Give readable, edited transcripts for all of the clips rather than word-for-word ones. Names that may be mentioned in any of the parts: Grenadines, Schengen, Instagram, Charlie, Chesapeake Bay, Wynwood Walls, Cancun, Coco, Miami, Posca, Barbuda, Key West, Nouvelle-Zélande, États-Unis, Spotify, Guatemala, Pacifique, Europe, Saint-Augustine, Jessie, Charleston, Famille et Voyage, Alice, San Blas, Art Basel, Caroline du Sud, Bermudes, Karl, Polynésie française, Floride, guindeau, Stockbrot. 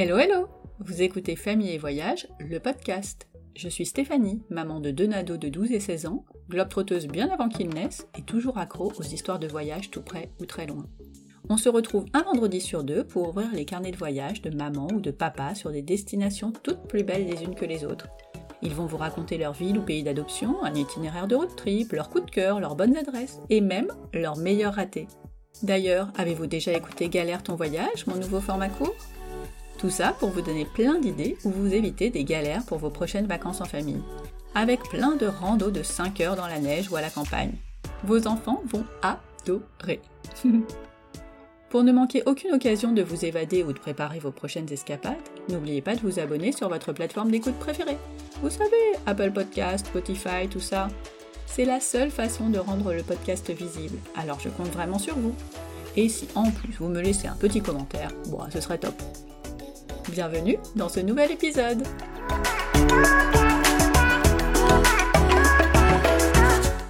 Hello hello! Vous écoutez Famille et Voyage, le podcast. Je suis Stéphanie, maman de deux nados de 12 et 16 ans, globe-trotteuse bien avant qu'ils naissent et toujours accro aux histoires de voyage tout près ou très loin. On se retrouve un vendredi sur deux pour ouvrir les carnets de voyage de maman ou de papa sur des destinations toutes plus belles les unes que les autres. Ils vont vous raconter leur ville ou pays d'adoption, un itinéraire de road trip, leurs coups de cœur, leurs bonnes adresses et même leurs meilleurs ratés. D'ailleurs, avez-vous déjà écouté Galère ton voyage, mon nouveau format court ? Tout ça pour vous donner plein d'idées ou vous éviter des galères pour vos prochaines vacances en famille. Avec plein de randos de 5 heures dans la neige ou à la campagne. Vos enfants vont adorer. Pour ne manquer aucune occasion de vous évader ou de préparer vos prochaines escapades, n'oubliez pas de vous abonner sur votre plateforme d'écoute préférée. Vous savez, Apple Podcasts, Spotify, tout ça. C'est la seule façon de rendre le podcast visible, alors je compte vraiment sur vous. Et si en plus vous me laissez un petit commentaire, bon, ce serait top. Bienvenue dans ce nouvel épisode.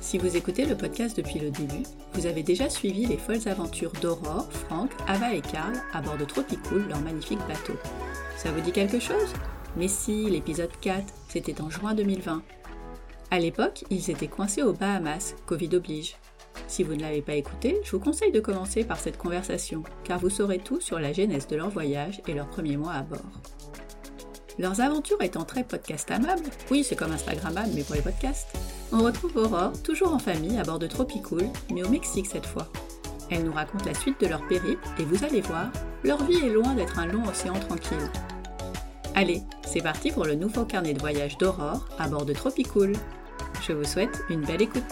Si vous écoutez le podcast depuis le début, vous avez déjà suivi les folles aventures d'Aurore, Frank, Ava et Karl à bord de TropiCool, leur magnifique bateau. Ça vous dit quelque chose ? Mais si, l'épisode 4, c'était en juin 2020. À l'époque, ils étaient coincés aux Bahamas, Covid oblige. Si vous ne l'avez pas écouté, je vous conseille de commencer par cette conversation, car vous saurez tout sur la genèse de leur voyage et leurs premiers mois à bord. Leurs aventures étant très podcast-amables, oui c'est comme Instagrammable mais pour les podcasts, on retrouve Aurore, toujours en famille à bord de TropiCool, mais au Mexique cette fois. Elle nous raconte la suite de leur périple et vous allez voir, leur vie est loin d'être un long océan tranquille. Allez, c'est parti pour le nouveau carnet de voyage d'Aurore à bord de TropiCool. Je vous souhaite une belle écoute.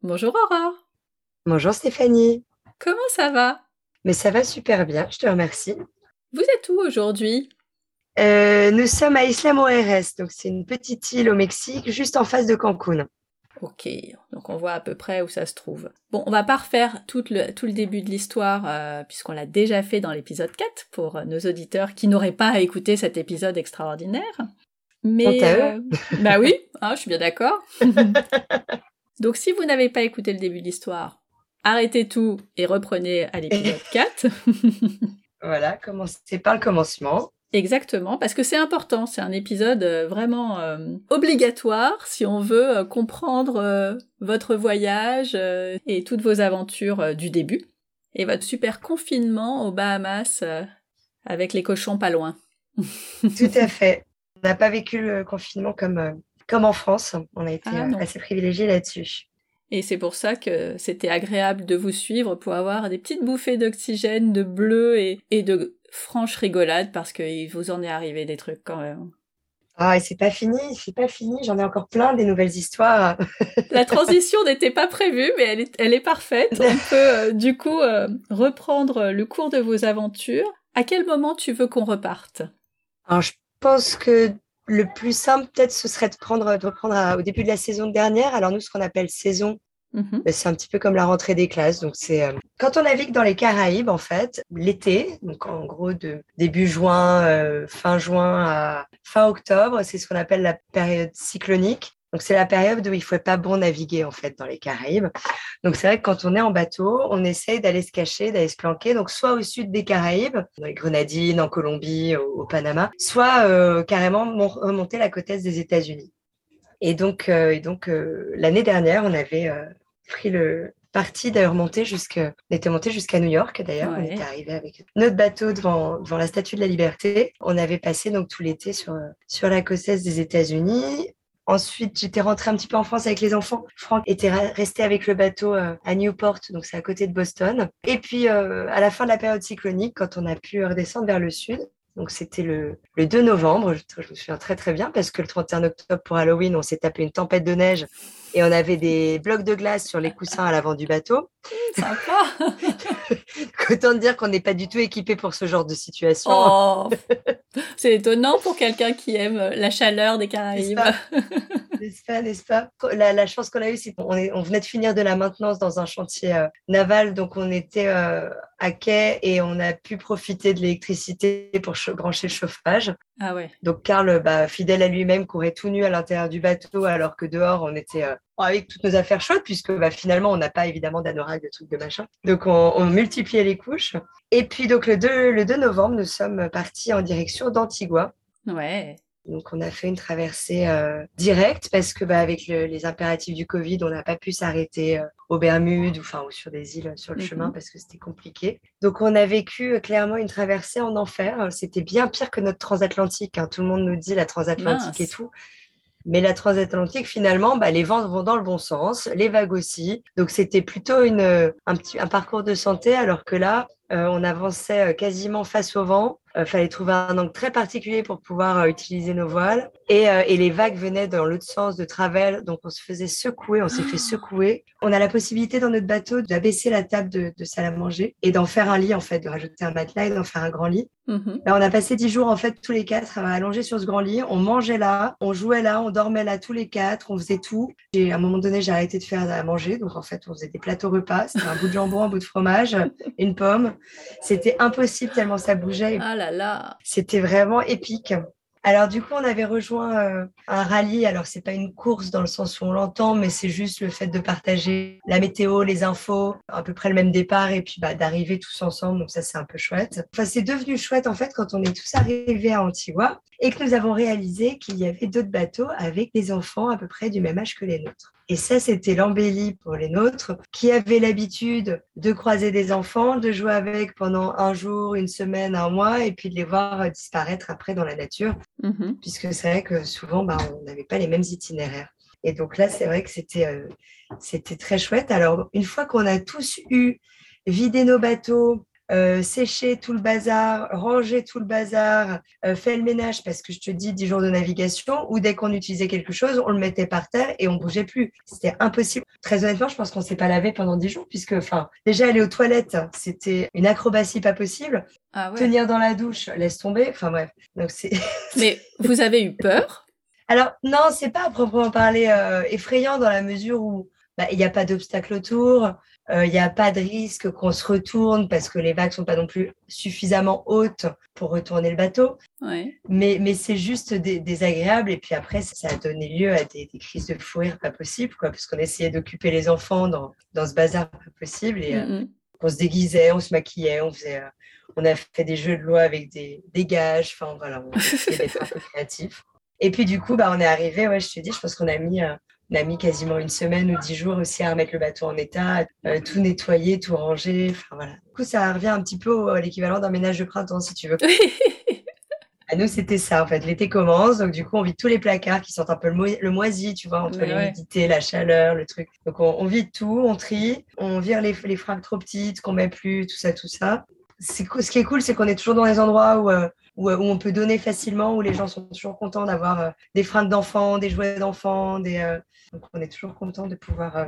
Bonjour Aurore. Bonjour Stéphanie. Comment ça va ? Mais ça va super bien, je te remercie. Vous êtes où aujourd'hui ? Nous sommes à Isla Mujeres, donc c'est une petite île au Mexique, juste en face de Cancun. Ok, donc on voit à peu près où ça se trouve. Bon, on va pas refaire tout le début de l'histoire, puisqu'on l'a déjà fait dans l'épisode 4, pour nos auditeurs qui n'auraient pas à écouter cet épisode extraordinaire. Mais bah oui, hein, je suis bien d'accord. Donc, si vous n'avez pas écouté le début de l'histoire, arrêtez tout et reprenez à l'épisode 4. Voilà, commencez par le commencement. Exactement, parce que c'est important. C'est un épisode vraiment obligatoire si on veut comprendre votre voyage et toutes vos aventures du début et votre super confinement aux Bahamas avec les cochons pas loin. Tout à fait. On n'a pas vécu le confinement comme en France, on a été assez privilégiés là-dessus. Et c'est pour ça que c'était agréable de vous suivre, pour avoir des petites bouffées d'oxygène, de bleu et de franche rigolade, parce qu'il vous en est arrivé des trucs quand même. Ah, et c'est pas fini, j'en ai encore plein des nouvelles histoires. La transition n'était pas prévue, mais elle est parfaite. On peut du coup reprendre le cours de vos aventures. À quel moment tu veux qu'on reparte ? Alors, je pense que le plus simple, peut-être, ce serait de reprendre au début de la saison dernière. Alors nous, ce qu'on appelle saison, c'est un petit peu comme la rentrée des classes. Donc c'est quand on navigue dans les Caraïbes, en fait, l'été, donc en gros de début juin, fin juin à fin octobre, c'est ce qu'on appelle la période cyclonique. Donc c'est la période où il faut pas bon naviguer en fait dans les Caraïbes. Donc c'est vrai que quand on est en bateau, on essaye d'aller se cacher, d'aller se planquer. Donc soit au sud des Caraïbes, dans les Grenadines, en Colombie, au Panama, soit carrément remonter la côte est des États-Unis. Et donc l'année dernière, on avait pris le parti d'aller remonter on était monté jusqu'à New York d'ailleurs. Ouais. On était arrivé avec notre bateau devant la Statue de la Liberté. On avait passé donc tout l'été sur la côte est des États-Unis. Ensuite, j'étais rentrée un petit peu en France avec les enfants. Franck était resté avec le bateau à Newport, donc c'est à côté de Boston. Et puis, à la fin de la période cyclonique, quand on a pu redescendre vers le sud, donc c'était le 2 novembre, je me souviens très très bien, parce que le 31 octobre pour Halloween, on s'est tapé une tempête de neige et on avait des blocs de glace sur les coussins à l'avant du bateau. Sympa. Autant dire qu'on n'est pas du tout équipé pour ce genre de situation. Oh, c'est étonnant pour quelqu'un qui aime la chaleur des Caraïbes. N'est-ce pas? La chance qu'on a eue, c'est qu'on venait de finir de la maintenance dans un chantier naval, donc on était à quai et on a pu profiter de l'électricité pour brancher le chauffage. Ah ouais. Donc Karl, fidèle à lui-même, courait tout nu à l'intérieur du bateau, alors que dehors on était avec toutes nos affaires chaudes, puisque finalement on n'a pas évidemment d'anorak, de trucs de machin. Donc on multipliait les couches. Et puis donc le 2 novembre, nous sommes partis en direction d'Antigua. Ouais. Donc, on a fait une traversée directe parce que, avec les impératifs du Covid, on n'a pas pu s'arrêter aux Bermudes ou sur des îles sur le chemin parce que c'était compliqué. Donc, on a vécu clairement une traversée en enfer. C'était bien pire que notre transatlantique. Hein. Tout le monde nous dit la transatlantique et tout. Mais la transatlantique, finalement, les vents vont dans le bon sens, les vagues aussi. Donc, c'était plutôt un parcours de santé alors que là, on avançait quasiment face au vent. Fallait trouver un angle très particulier pour pouvoir utiliser nos voiles. Et les vagues venaient dans l'autre sens de travel. Donc, on se faisait secouer. On s'est fait secouer. On a la possibilité dans notre bateau d'abaisser la table de salle à manger et d'en faire un lit, en fait, de rajouter un matelas et d'en faire un grand lit. Là, on a passé 10 jours, en fait, tous les quatre allongés sur ce grand lit. On mangeait là, on jouait là, on dormait là tous les quatre. On faisait tout. Et à un moment donné, j'ai arrêté de faire à manger. Donc, en fait, on faisait des plateaux repas. C'était un bout de jambon, un bout de fromage, une pomme. C'était impossible tellement ça bougeait. Ah là là. C'était vraiment épique. Alors du coup, on avait rejoint un rallye. Alors c'est pas une course dans le sens où on l'entend, mais c'est juste le fait de partager la météo, les infos, à peu près le même départ et puis d'arriver tous ensemble. Donc ça, c'est un peu chouette. Enfin, c'est devenu chouette en fait quand on est tous arrivés à Antigua et que nous avons réalisé qu'il y avait d'autres bateaux avec des enfants à peu près du même âge que les nôtres. Et ça, c'était l'embellie pour les nôtres qui avaient l'habitude de croiser des enfants, de jouer avec pendant un jour, une semaine, un mois, et puis de les voir disparaître après dans la nature, puisque c'est vrai que souvent, on n'avait pas les mêmes itinéraires. Et donc là, c'est vrai que c'était très chouette. Alors, une fois qu'on a tous eu vidé nos bateaux, sécher tout le bazar, ranger tout le bazar, faire le ménage parce que je te dis 10 jours de navigation où dès qu'on utilisait quelque chose, on le mettait par terre et on bougeait plus. C'était impossible. Très honnêtement, je pense qu'on s'est pas lavé pendant 10 jours puisque, déjà aller aux toilettes, c'était une acrobatie pas possible. Ah ouais. Tenir dans la douche, laisse tomber. Enfin bref. Donc c'est. Mais vous avez eu peur ? Alors non, c'est pas à proprement parler effrayant dans la mesure où il n'y a pas d'obstacle autour. Il n'y a pas de risque qu'on se retourne parce que les vagues ne sont pas non plus suffisamment hautes pour retourner le bateau. Ouais. Mais c'est juste désagréable. Et puis après, ça a donné lieu à des crises de fou rire pas possible, quoi, parce qu'on essayait d'occuper les enfants dans ce bazar pas possible. Et on se déguisait, on se maquillait, on a fait des jeux de loi avec des gages. Enfin, voilà, on essayait d'être un peu créatif. Et puis du coup, on est arrivé, ouais, je te dis, je pense qu'on a mis... On a mis quasiment une semaine ou 10 jours aussi à remettre le bateau en état, tout nettoyer, tout ranger. Enfin, voilà. Du coup, ça revient un petit peu à l'équivalent d'un ménage de printemps, si tu veux. À nous, c'était ça, en fait. L'été commence, donc du coup, on vide tous les placards qui sentent un peu le moisi, tu vois, entre l'humidité, la chaleur, le truc. Donc, on vide tout, on trie, on vire les fringues trop petites, qu'on ne met plus, tout ça, tout ça. Ce qui est cool, c'est qu'on est toujours dans les endroits où on peut donner facilement, où les gens sont toujours contents d'avoir des fringues d'enfants, des jouets d'enfants. Donc, on est toujours contents de pouvoir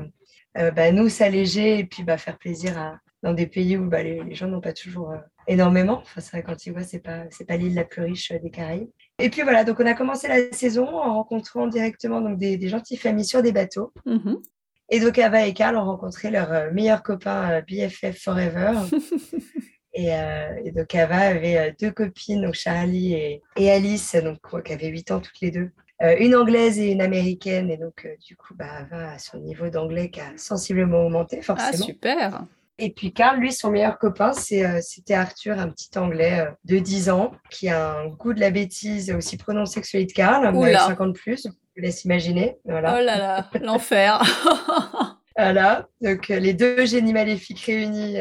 nous s'alléger et puis faire plaisir dans des pays où les gens n'ont pas toujours énormément. Enfin, c'est vrai qu'Antigua, c'est pas l'île la plus riche des Caraïbes. Et puis voilà, donc on a commencé la saison en rencontrant directement donc, des gentilles familles sur des bateaux. Et donc, Ava et Karl ont rencontré leur meilleur copain BFF Forever. Et donc, Ava avait 2 copines, donc Charlie et Alice, donc, qui avaient 8 ans toutes les deux. Une anglaise et une américaine. Et donc, du coup, Ava a son niveau d'anglais qui a sensiblement augmenté, forcément. Ah, super. Et puis, Karl, lui, son meilleur copain, c'était Arthur, un petit anglais de 10 ans, qui a un goût de la bêtise aussi prononcé que celui de Karl, mais 50 plus, je vous laisse imaginer. Voilà. Oh là là, l'enfer. Voilà, donc les 2 génies maléfiques réunis...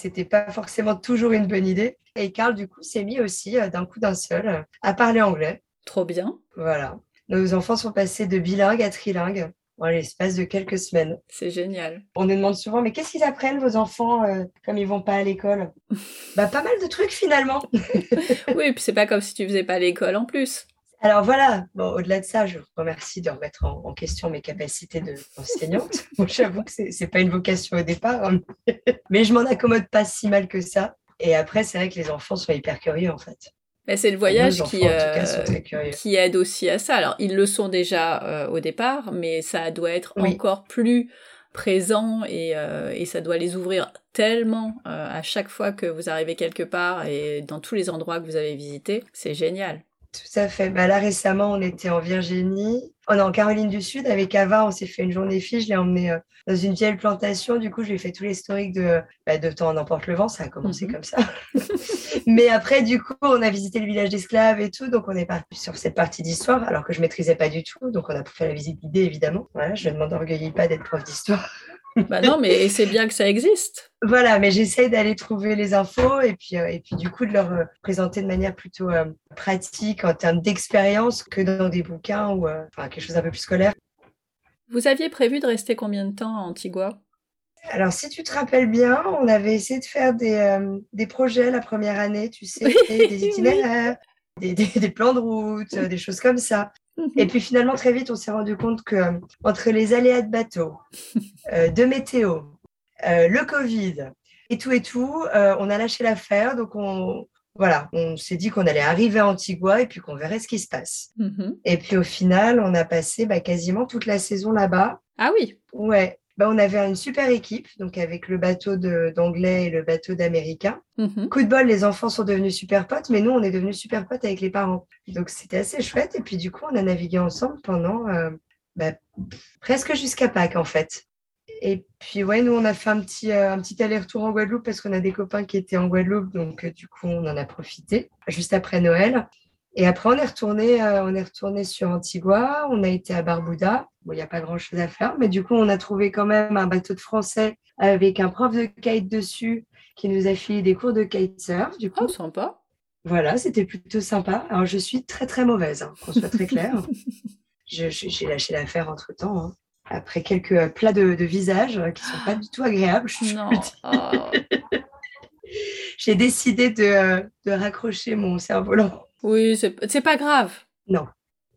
C'était pas forcément toujours une bonne idée. Et Karl, du coup, s'est mis aussi, d'un coup d'un seul, à parler anglais. Trop bien. Voilà. Nos enfants sont passés de bilingue à trilingue en l'espace de quelques semaines. C'est génial. On nous demande souvent, mais qu'est-ce qu'ils apprennent, vos enfants, comme ils vont pas à l'école ? Pas mal de trucs, finalement. Oui, et puis c'est pas comme si tu faisais pas l'école en plus. Alors voilà, au-delà de ça, je vous remercie de remettre en question mes capacités d'enseignante. J'avoue que c'est pas une vocation au départ, hein, mais je m'en accommode pas si mal que ça. Et après, c'est vrai que les enfants sont hyper curieux en fait. Mais c'est le voyage qui aide aussi à ça. Alors, ils le sont déjà au départ, mais ça doit être encore plus présent et ça doit les ouvrir tellement à chaque fois que vous arrivez quelque part et dans tous les endroits que vous avez visités. C'est génial. Tout à fait. Bah là, récemment, on était en Virginie. On est en Caroline du Sud. Avec Ava, on s'est fait une journée fille. Je l'ai emmenée dans une vieille plantation. Du coup, je lui ai fait tout l'historique de Temps en emporte le vent. Ça a commencé comme ça. Mais après, du coup, on a visité le village d'esclaves et tout. Donc, on est parti sur cette partie d'histoire, alors que je ne maîtrisais pas du tout. Donc, on a fait la visite guidée, évidemment. Voilà, je ne m'enorgueillis pas d'être prof d'histoire. Bah non, mais c'est bien que ça existe. Voilà, mais j'essaie d'aller trouver les infos et puis du coup de leur présenter de manière plutôt pratique en termes d'expérience que dans des bouquins ou quelque chose un peu plus scolaire. Vous aviez prévu de rester combien de temps à Antigua ? Alors, si tu te rappelles bien, on avait essayé de faire des projets la première année, tu sais, des itinéraires, des plans de route, des choses comme ça. Et puis finalement, très vite, on s'est rendu compte qu'entre les aléas de bateau, de météo, le Covid et tout, on a lâché l'affaire. Donc, on s'est dit qu'on allait arriver à Antigua et puis qu'on verrait ce qui se passe. Mm-hmm. Et puis au final, on a passé quasiment toute la saison là-bas. Ah oui. Ouais. On avait une super équipe, donc avec le bateau d'anglais et le bateau d'américain. Mmh. Coup de bol, les enfants sont devenus super potes, mais nous, on est devenus super potes avec les parents. Donc, c'était assez chouette. Et puis, du coup, on a navigué ensemble pendant presque jusqu'à Pâques, en fait. Et puis, ouais, nous, on a fait un petit aller-retour en Guadeloupe parce qu'on a des copains qui étaient en Guadeloupe. Donc, du coup, on en a profité juste après Noël. Et après, on est retourné sur Antigua, on a été à Barbuda. Bon, il n'y a pas grand-chose à faire, mais du coup, on a trouvé quand même un bateau de français avec un prof de kite dessus qui nous a filé des cours de kitesurf. Du coup, sympa. Voilà, c'était plutôt sympa. Alors, je suis très, très mauvaise, qu'on soit très clair. J'ai lâché l'affaire entre-temps, après quelques plats de visage qui ne sont pas du tout agréables. Non. J'ai décidé de raccrocher mon cerf-volant. Oui, c'est pas grave. Non,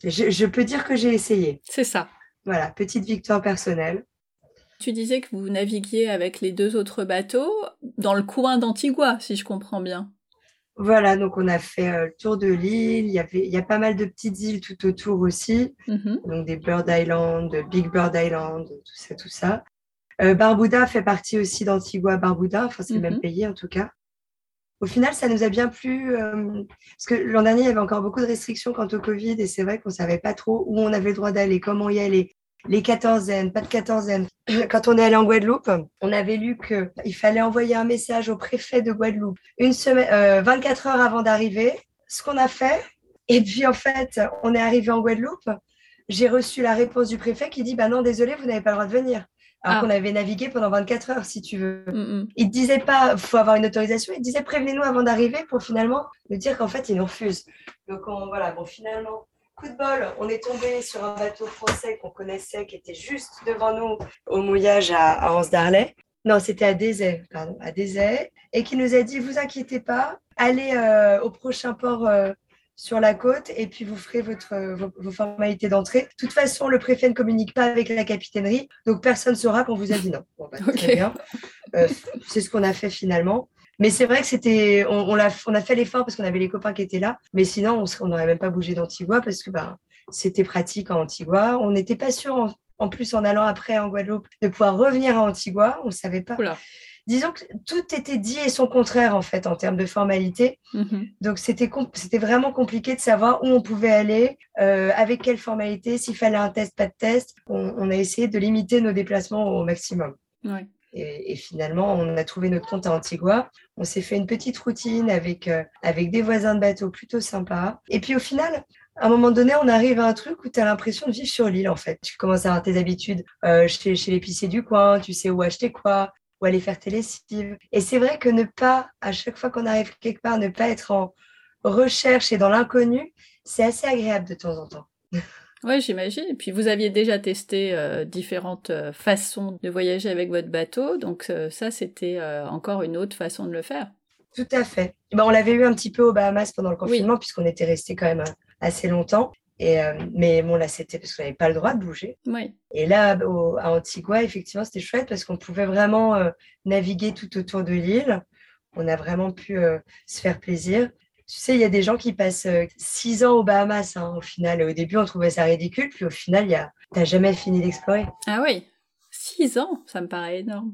je peux dire que j'ai essayé. C'est ça. Voilà, petite victoire personnelle. Tu disais que vous naviguiez avec les deux autres bateaux dans le coin d'Antigua, si je comprends bien. Voilà, donc on a fait le tour de l'île. Il y a pas mal de petites îles tout autour aussi. Mm-hmm. Donc des Bird Island, Big Bird Island, tout ça. Barbuda fait partie aussi d'Antigua Barbuda. Enfin, c'est le même pays en tout cas. Au final, ça nous a bien plu, parce que l'an dernier, il y avait encore beaucoup de restrictions quant au Covid, et c'est vrai qu'on ne savait pas trop où on avait le droit d'aller, comment y aller, les quatorzaines, pas de quatorzaines. Quand on est allé en Guadeloupe, on avait lu qu'il fallait envoyer un message au préfet de Guadeloupe 24 heures avant d'arriver, ce qu'on a fait. Et puis, en fait, on est arrivé en Guadeloupe, j'ai reçu la réponse du préfet qui dit « Bah non, désolé, vous n'avez pas le droit de venir ». Alors qu'on avait navigué pendant 24 heures, si tu veux. Mm-mm. Ils ne disaient pas, il faut avoir une autorisation. Ils te disaient, prévenez-nous avant d'arriver pour finalement nous dire qu'en fait, ils nous refusent. Donc, finalement, coup de bol, on est tombé sur un bateau français qu'on connaissait, qui était juste devant nous au mouillage à Anse-Darlay. Non, c'était à Désay. Et qui nous a dit, vous inquiétez pas, allez au prochain port sur la côte et puis vous ferez vos formalités d'entrée. De toute façon, le préfet ne communique pas avec la capitainerie, donc personne ne saura qu'on vous a dit non. Bon, Très bien. C'est ce qu'on a fait finalement. Mais c'est vrai que c'était, on a fait l'effort parce qu'on avait les copains qui étaient là, mais sinon on n'aurait même pas bougé d'Antigua parce que c'était pratique à Antigua. On n'était pas sûr en plus en allant après en Guadeloupe de pouvoir revenir à Antigua, on ne savait pas. Oula. Disons que tout était dit et son contraire, en fait, en termes de formalité. Mm-hmm. Donc, c'était vraiment compliqué de savoir où on pouvait aller, avec quelle formalité, s'il fallait un test, pas de test. On a essayé de limiter nos déplacements au maximum. Ouais. Et finalement, on a trouvé notre compte à Antigua. On s'est fait une petite routine avec des voisins de bateau plutôt sympas. Et puis, au final... À un moment donné, on arrive à un truc où tu as l'impression de vivre sur l'île, en fait. Tu commences à avoir tes habitudes chez l'épicier du coin, tu sais où acheter quoi, où aller faire tes lessives. Et c'est vrai que ne pas, à chaque fois qu'on arrive quelque part, ne pas être en recherche et dans l'inconnu, c'est assez agréable de temps en temps. Oui, j'imagine. Et puis, vous aviez déjà testé différentes façons de voyager avec votre bateau. Donc, ça, c'était encore une autre façon de le faire. Tout à fait. On l'avait eu un petit peu aux Bahamas pendant le confinement, puisqu'on était restés quand même... assez longtemps, mais bon là c'était parce qu'on n'avait pas le droit de bouger. Oui. Et là à Antigua, effectivement c'était chouette parce qu'on pouvait vraiment naviguer tout autour de l'île, on a vraiment pu se faire plaisir. Tu sais, il y a des gens qui passent 6 ans aux Bahamas, hein, au final. Au début, on trouvait ça ridicule, puis au final, t'as jamais fini d'explorer. Ah oui, 6 ans, ça me paraît énorme.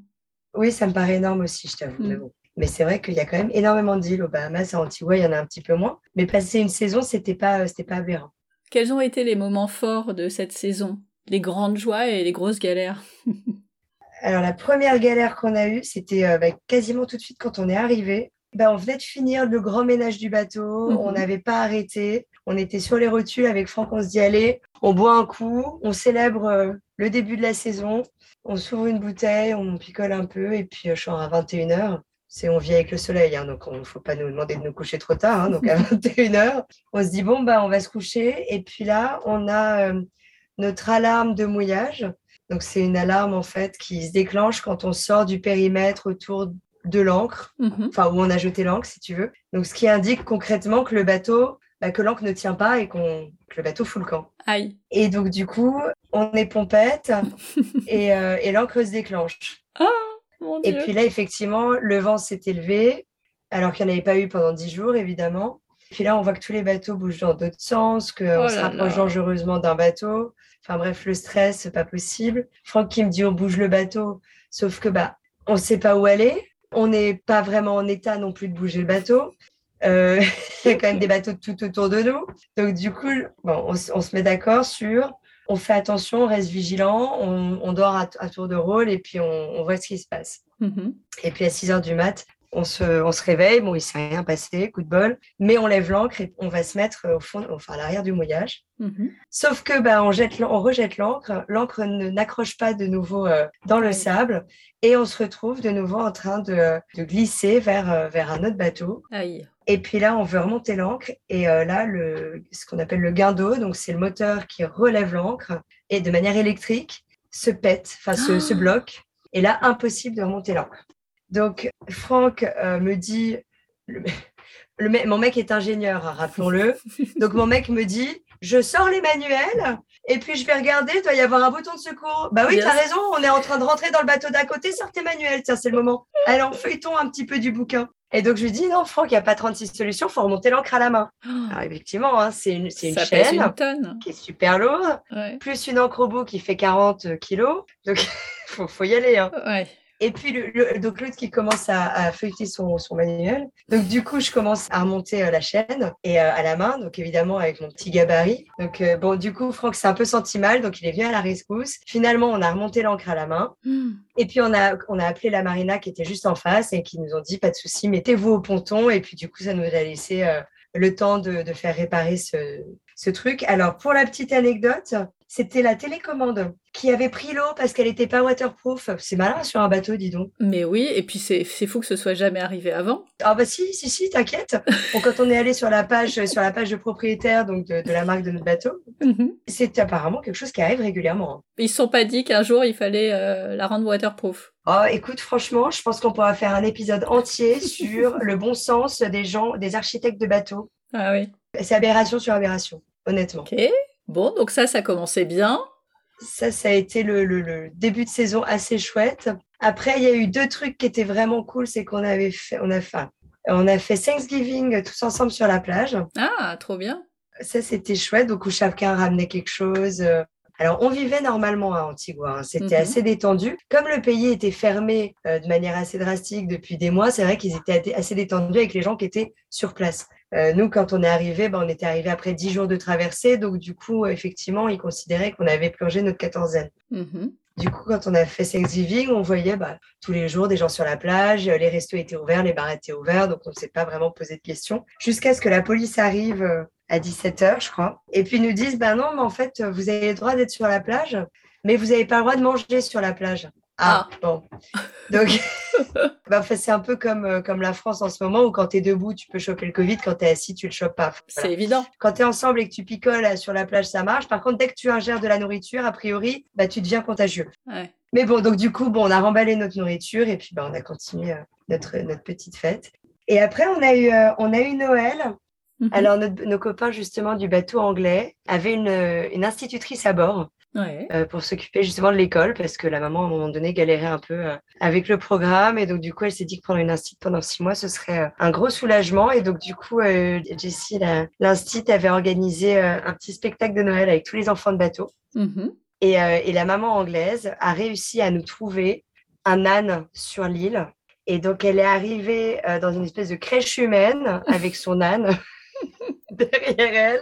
Oui, ça me paraît énorme aussi, je t'avoue. Mm. Mais c'est vrai qu'il y a quand même énormément d'îles aux Bahamas. À Antigua, il y en a un petit peu moins. Mais passer une saison, c'était pas aberrant. Quels ont été les moments forts de cette saison? Les grandes joies et les grosses galères? Alors, la première galère qu'on a eue, c'était quasiment tout de suite quand on est arrivé. On venait de finir le grand ménage du bateau, on n'avait pas arrêté, on était sur les rotules avec Franck, on se dit allez, on boit un coup, on célèbre le début de la saison, on s'ouvre une bouteille, on picole un peu et puis je suis à 21h, on vit avec le soleil, hein, donc il ne faut pas nous demander de nous coucher trop tard, hein, donc à 21h, on se dit on va se coucher et puis là on a notre alarme de mouillage, donc c'est une alarme en fait qui se déclenche quand on sort du périmètre autour de l'ancre, où on a jeté l'ancre si tu veux. Donc ce qui indique concrètement que le bateau, que l'ancre ne tient pas et que le bateau fout le camp. Aïe. Et donc du coup, on est pompette et l'ancre se déclenche. Ah, mon Dieu. Et puis là, effectivement, le vent s'est élevé, alors qu'il n'y en avait pas eu pendant 10 jours, évidemment. Puis là, on voit que tous les bateaux bougent dans d'autres sens, qu'on se rapproche dangereusement d'un bateau. Enfin bref, le stress, c'est pas possible. Franck qui me dit on bouge le bateau, sauf que on ne sait pas où aller. On n'est pas vraiment en état non plus de bouger le bateau. Il y a quand même des bateaux tout autour de nous. Donc du coup, on se met d'accord sur... On fait attention, on reste vigilant, on dort à tour de rôle et puis on voit ce qui se passe. Et puis à 6h du mat, on se réveille. Il ne s'est rien passé, coup de bol. Mais on lève l'ancre et on va se mettre à l'arrière du mouillage. Sauf que on rejette l'ancre. L'ancre n'accroche pas de nouveau dans le sable. Et on se retrouve de nouveau en train de glisser vers un autre bateau. Aïe. Et puis là, on veut remonter l'ancre. Et là, ce qu'on appelle le guindeau, donc c'est le moteur qui relève l'ancre et de manière électrique se pète, se bloque. Et là, impossible de remonter l'ancre. Donc, Franck me dit... Mon mec est ingénieur, hein, rappelons-le. Donc, mon mec me dit, je sors les manuels et puis je vais regarder, il doit y avoir un bouton de secours. Bah oui, yes. T'as raison, on est en train de rentrer dans le bateau d'à côté, sors tes manuels, tiens, c'est le moment. Alors, feuilletons un petit peu du bouquin. Et donc, je lui dis, non, Franck, il n'y a pas 36 solutions, il faut remonter l'ancre à la main. Alors, effectivement, hein, c'est une chaîne qui est super lourde, plus une ancre au bout qui fait 40 kilos. Donc, il faut y aller. Hein. Ouais. Et puis, donc l'autre qui commence à feuilleter son manuel. Donc, du coup, je commence à remonter la chaîne et à la main, donc évidemment avec mon petit gabarit. Donc, du coup, Franck s'est un peu senti mal, donc il est venu à la rescousse. Finalement, on a remonté l'ancre à la main. Et puis, on a appelé la marina qui était juste en face et qui nous ont dit, pas de souci, mettez-vous au ponton. Et puis, du coup, ça nous a laissé le temps de faire réparer ce truc. Alors, pour la petite anecdote... C'était la télécommande qui avait pris l'eau parce qu'elle n'était pas waterproof. C'est malin sur un bateau, dis donc. Mais oui, et puis c'est fou que ce soit jamais arrivé avant. Ah bah si, t'inquiète. Bon, quand on est allé sur la page de propriétaire, donc de la marque de notre bateau, c'est apparemment quelque chose qui arrive régulièrement. Ils ne se sont pas dit qu'un jour, il fallait la rendre waterproof. Oh, écoute, franchement, je pense qu'on pourra faire un épisode entier sur le bon sens des architectes de bateaux. Ah oui. C'est aberration sur aberration, honnêtement. Ok. Bon, donc ça commençait bien. Ça a été le début de saison assez chouette. Après, il y a eu 2 trucs qui étaient vraiment cool. C'est qu'on avait fait, on a fait Thanksgiving tous ensemble sur la plage. Ah, trop bien. Ça, c'était chouette. Donc, où chacun ramenait quelque chose. Alors, on vivait normalement à Antigua. Hein. C'était assez détendu. Comme le pays était fermé de manière assez drastique depuis des mois, c'est vrai qu'ils étaient assez détendus avec les gens qui étaient sur place. Nous, quand on est arrivés, on était arrivés après 10 jours de traversée. Donc, du coup, effectivement, ils considéraient qu'on avait plongé notre quatorzaine. Du coup, quand on a fait Thanksgiving, on voyait tous les jours des gens sur la plage. Les restos étaient ouverts, les bars étaient ouverts. Donc, on ne s'est pas vraiment posé de questions. Jusqu'à ce que la police arrive à 17h, je crois. Et puis, ils nous disent, non, mais en fait, vous avez le droit d'être sur la plage, mais vous n'avez pas le droit de manger sur la plage. Ah, bon. Donc, c'est un peu comme la France en ce moment où quand t'es debout, tu peux choper le Covid. Quand t'es assis, tu le chopes pas. Voilà. C'est évident. Quand t'es ensemble et que tu picoles sur la plage, ça marche. Par contre, dès que tu ingères de la nourriture, a priori, tu deviens contagieux. Ouais. Mais bon, donc du coup, on a remballé notre nourriture et puis on a continué notre petite fête. Et après, on a eu Noël. Alors, nos copains, justement, du bateau anglais avaient une institutrice à bord ouais. Pour s'occuper justement de l'école, parce que la maman, à un moment donné, galérait un peu avec le programme. Et donc, du coup, elle s'est dit que prendre une instite pendant 6 mois, ce serait un gros soulagement. Et donc, du coup, Jessie, l'instite, avait organisé un petit spectacle de Noël avec tous les enfants de bateau. Mm-hmm. Et la maman anglaise a réussi à nous trouver un âne sur l'île. Et donc, elle est arrivée dans une espèce de crèche humaine avec son âne derrière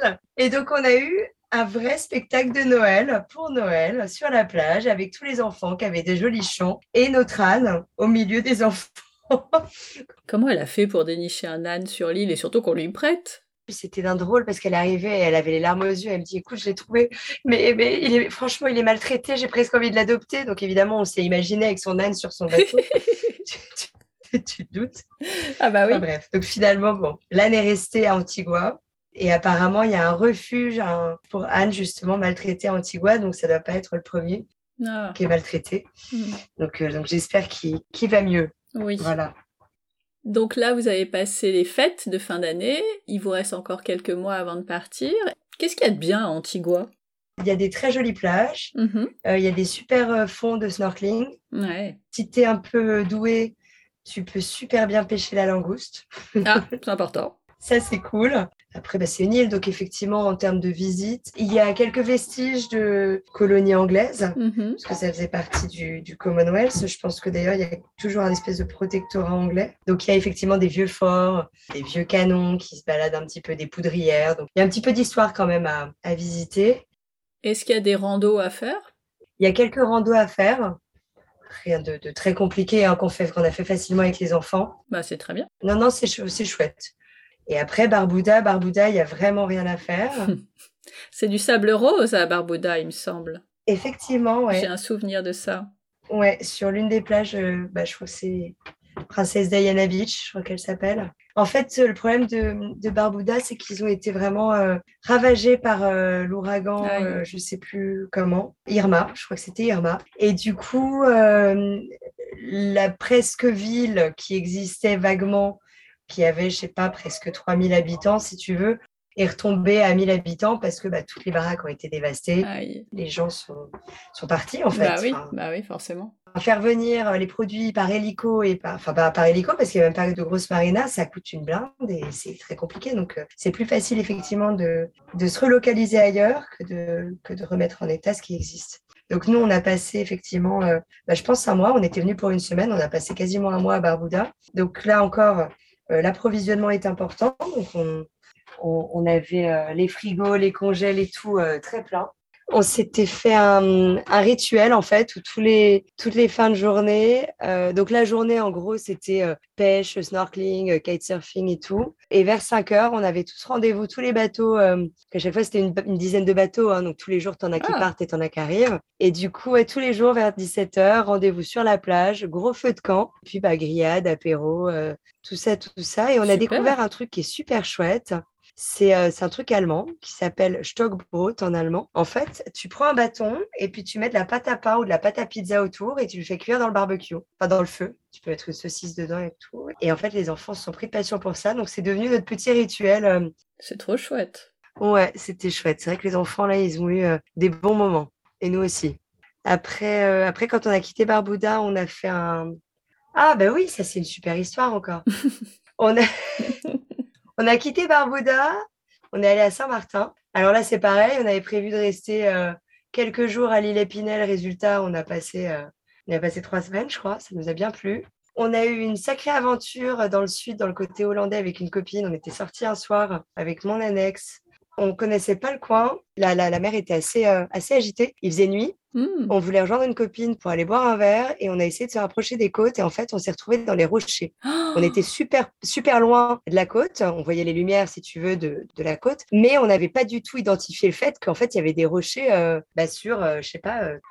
elle. Et donc, on a eu un vrai spectacle de Noël pour Noël sur la plage avec tous les enfants qui avaient des jolis chants et notre âne au milieu des enfants. Comment elle a fait pour dénicher un âne sur l'île et surtout qu'on lui prête ? C'était d'un drôle parce qu'elle arrivait et elle avait les larmes aux yeux. Elle me dit, écoute, je l'ai trouvé, mais franchement, il est maltraité, j'ai presque envie de l'adopter. Donc évidemment, on s'est imaginé avec son âne sur son bateau. Tu te doutes ? Ah bah oui. Enfin, bref, donc finalement, bon, l'âne est restée à Antigua. Et apparemment, il y a un refuge pour âne justement maltraité à Antigua. Donc ça ne doit pas être le premier qui est maltraité. Mmh. Donc j'espère qu'il va mieux. Oui. Voilà. Donc là, vous avez passé les fêtes de fin d'année. Il vous reste encore quelques mois avant de partir. Qu'est-ce qu'il y a de bien à Antigua ? Il y a des très jolies plages. Mm-hmm. Il y a des super fonds de snorkeling. Ouais. Si tu es un peu doué, tu peux super bien pêcher la langouste. Ah, c'est important. Ça, c'est cool. Après, c'est une île, donc effectivement, en termes de visite, il y a quelques vestiges de colonies anglaises, mm-hmm. parce que ça faisait partie du Commonwealth. Je pense que d'ailleurs, il y a toujours un espèce de protectorat anglais. Donc, il y a effectivement des vieux forts, des vieux canons qui se baladent un petit peu, des poudrières. Donc, il y a un petit peu d'histoire quand même à visiter. Est-ce qu'il y a des randos à faire ? Il y a quelques randos à faire. Rien de très compliqué qu'on a fait facilement avec les enfants. C'est très bien. Non, c'est chouette. Et après, Barbuda, il n'y a vraiment rien à faire. C'est du sable rose à Barbuda, il me semble. Effectivement, ouais. J'ai un souvenir de ça. Ouais, sur l'une des plages, je crois que c'est Princesse Diana Beach, je crois qu'elle s'appelle. En fait, le problème de Barbuda, c'est qu'ils ont été vraiment ravagés par l'ouragan, je ne sais plus comment, Irma, je crois que c'était Irma. Et du coup, la presque ville qui existait vaguement, qui avait, je sais pas, presque 3000 habitants, si tu veux, est retombée à 1000 habitants parce que toutes les baraques ont été dévastées. Aïe. Les gens sont partis, en fait. Oui, forcément. Faire venir les produits par hélico, parce qu'il n'y a même pas de grosse marina, ça coûte une blinde et c'est très compliqué. Donc, c'est plus facile, effectivement, de se relocaliser ailleurs que de remettre en état ce qui existe. Donc, nous, on a passé effectivement, je pense, un mois. On était venus pour une semaine. On a passé quasiment un mois à Barbuda. Donc, là encore... l'approvisionnement est important, donc on avait les frigos, les congèles et tout très plein. On s'était fait un rituel en fait où toutes les fins de journée, donc la journée en gros c'était pêche, snorkeling, kitesurfing et tout. Et vers 5h, on avait tous rendez-vous, tous les bateaux, à chaque fois c'était une dizaine de bateaux, hein, donc tous les jours t'en as qui partent et t'en as qui arrivent. Et du coup, tous les jours vers 17h, rendez-vous sur la plage, gros feu de camp, puis grillade, apéro, tout ça. Et on a découvert un truc qui est super chouette. C'est un truc allemand qui s'appelle Stockbrot en allemand. En fait, tu prends un bâton et puis tu mets de la pâte à pain ou de la pâte à pizza autour et tu le fais cuire dans le barbecue, dans le feu. Tu peux mettre une saucisse dedans et tout. Et en fait, les enfants se sont pris de passion pour ça. Donc, c'est devenu notre petit rituel. C'est trop chouette. Ouais, c'était chouette. C'est vrai que les enfants, là, ils ont eu des bons moments. Et nous aussi. Après, quand on a quitté Barbuda, on a fait un... Ah, ben oui, ça, c'est une super histoire encore. On a quitté Barbuda, on est allé à Saint-Martin. Alors là, c'est pareil, on avait prévu de rester quelques jours à l'île Épinel. Résultat, on a passé 3 semaines, je crois. Ça nous a bien plu. On a eu une sacrée aventure dans le sud, dans le côté hollandais, avec une copine. On était sortis un soir avec mon annexe. On ne connaissait pas le coin. La mer était assez agitée. Il faisait nuit. Mmh. On voulait rejoindre une copine pour aller boire un verre et on a essayé de se rapprocher des côtes. Et en fait, on s'est retrouvés dans les rochers. Oh. On était super, super loin de la côte. On voyait les lumières, si tu veux, de la côte. Mais on n'avait pas du tout identifié le fait qu'en fait, il y avait des rochers sur,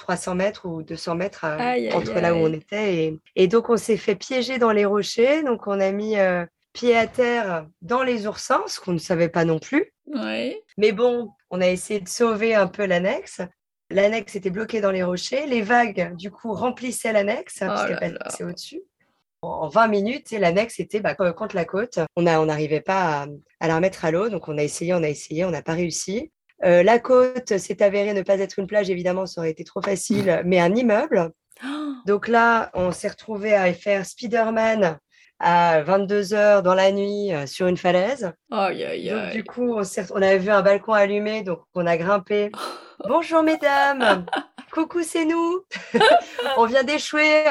300 mètres ou 200 mètres là où on était. Et donc, on s'est fait piéger dans les rochers. Donc, on a mis... pieds à terre dans les oursins, ce qu'on ne savait pas non plus. Ouais. Mais bon, on a essayé de sauver un peu l'annexe. L'annexe était bloquée dans les rochers. Les vagues, du coup, remplissaient l'annexe parce qu'elle passait au-dessus. En 20 minutes, l'annexe était contre la côte. On n'arrivait pas à la remettre à l'eau. Donc, on a essayé, on n'a pas réussi. La côte s'est avérée ne pas être une plage, évidemment, ça aurait été trop facile, mais un immeuble. Donc là, on s'est retrouvé à faire Spider-Man à 22h dans la nuit sur une falaise. Aïe, aïe, aïe. Donc, du coup, on avait vu un balcon allumé, donc on a grimpé. Bonjour mesdames, coucou, c'est nous. On vient d'échouer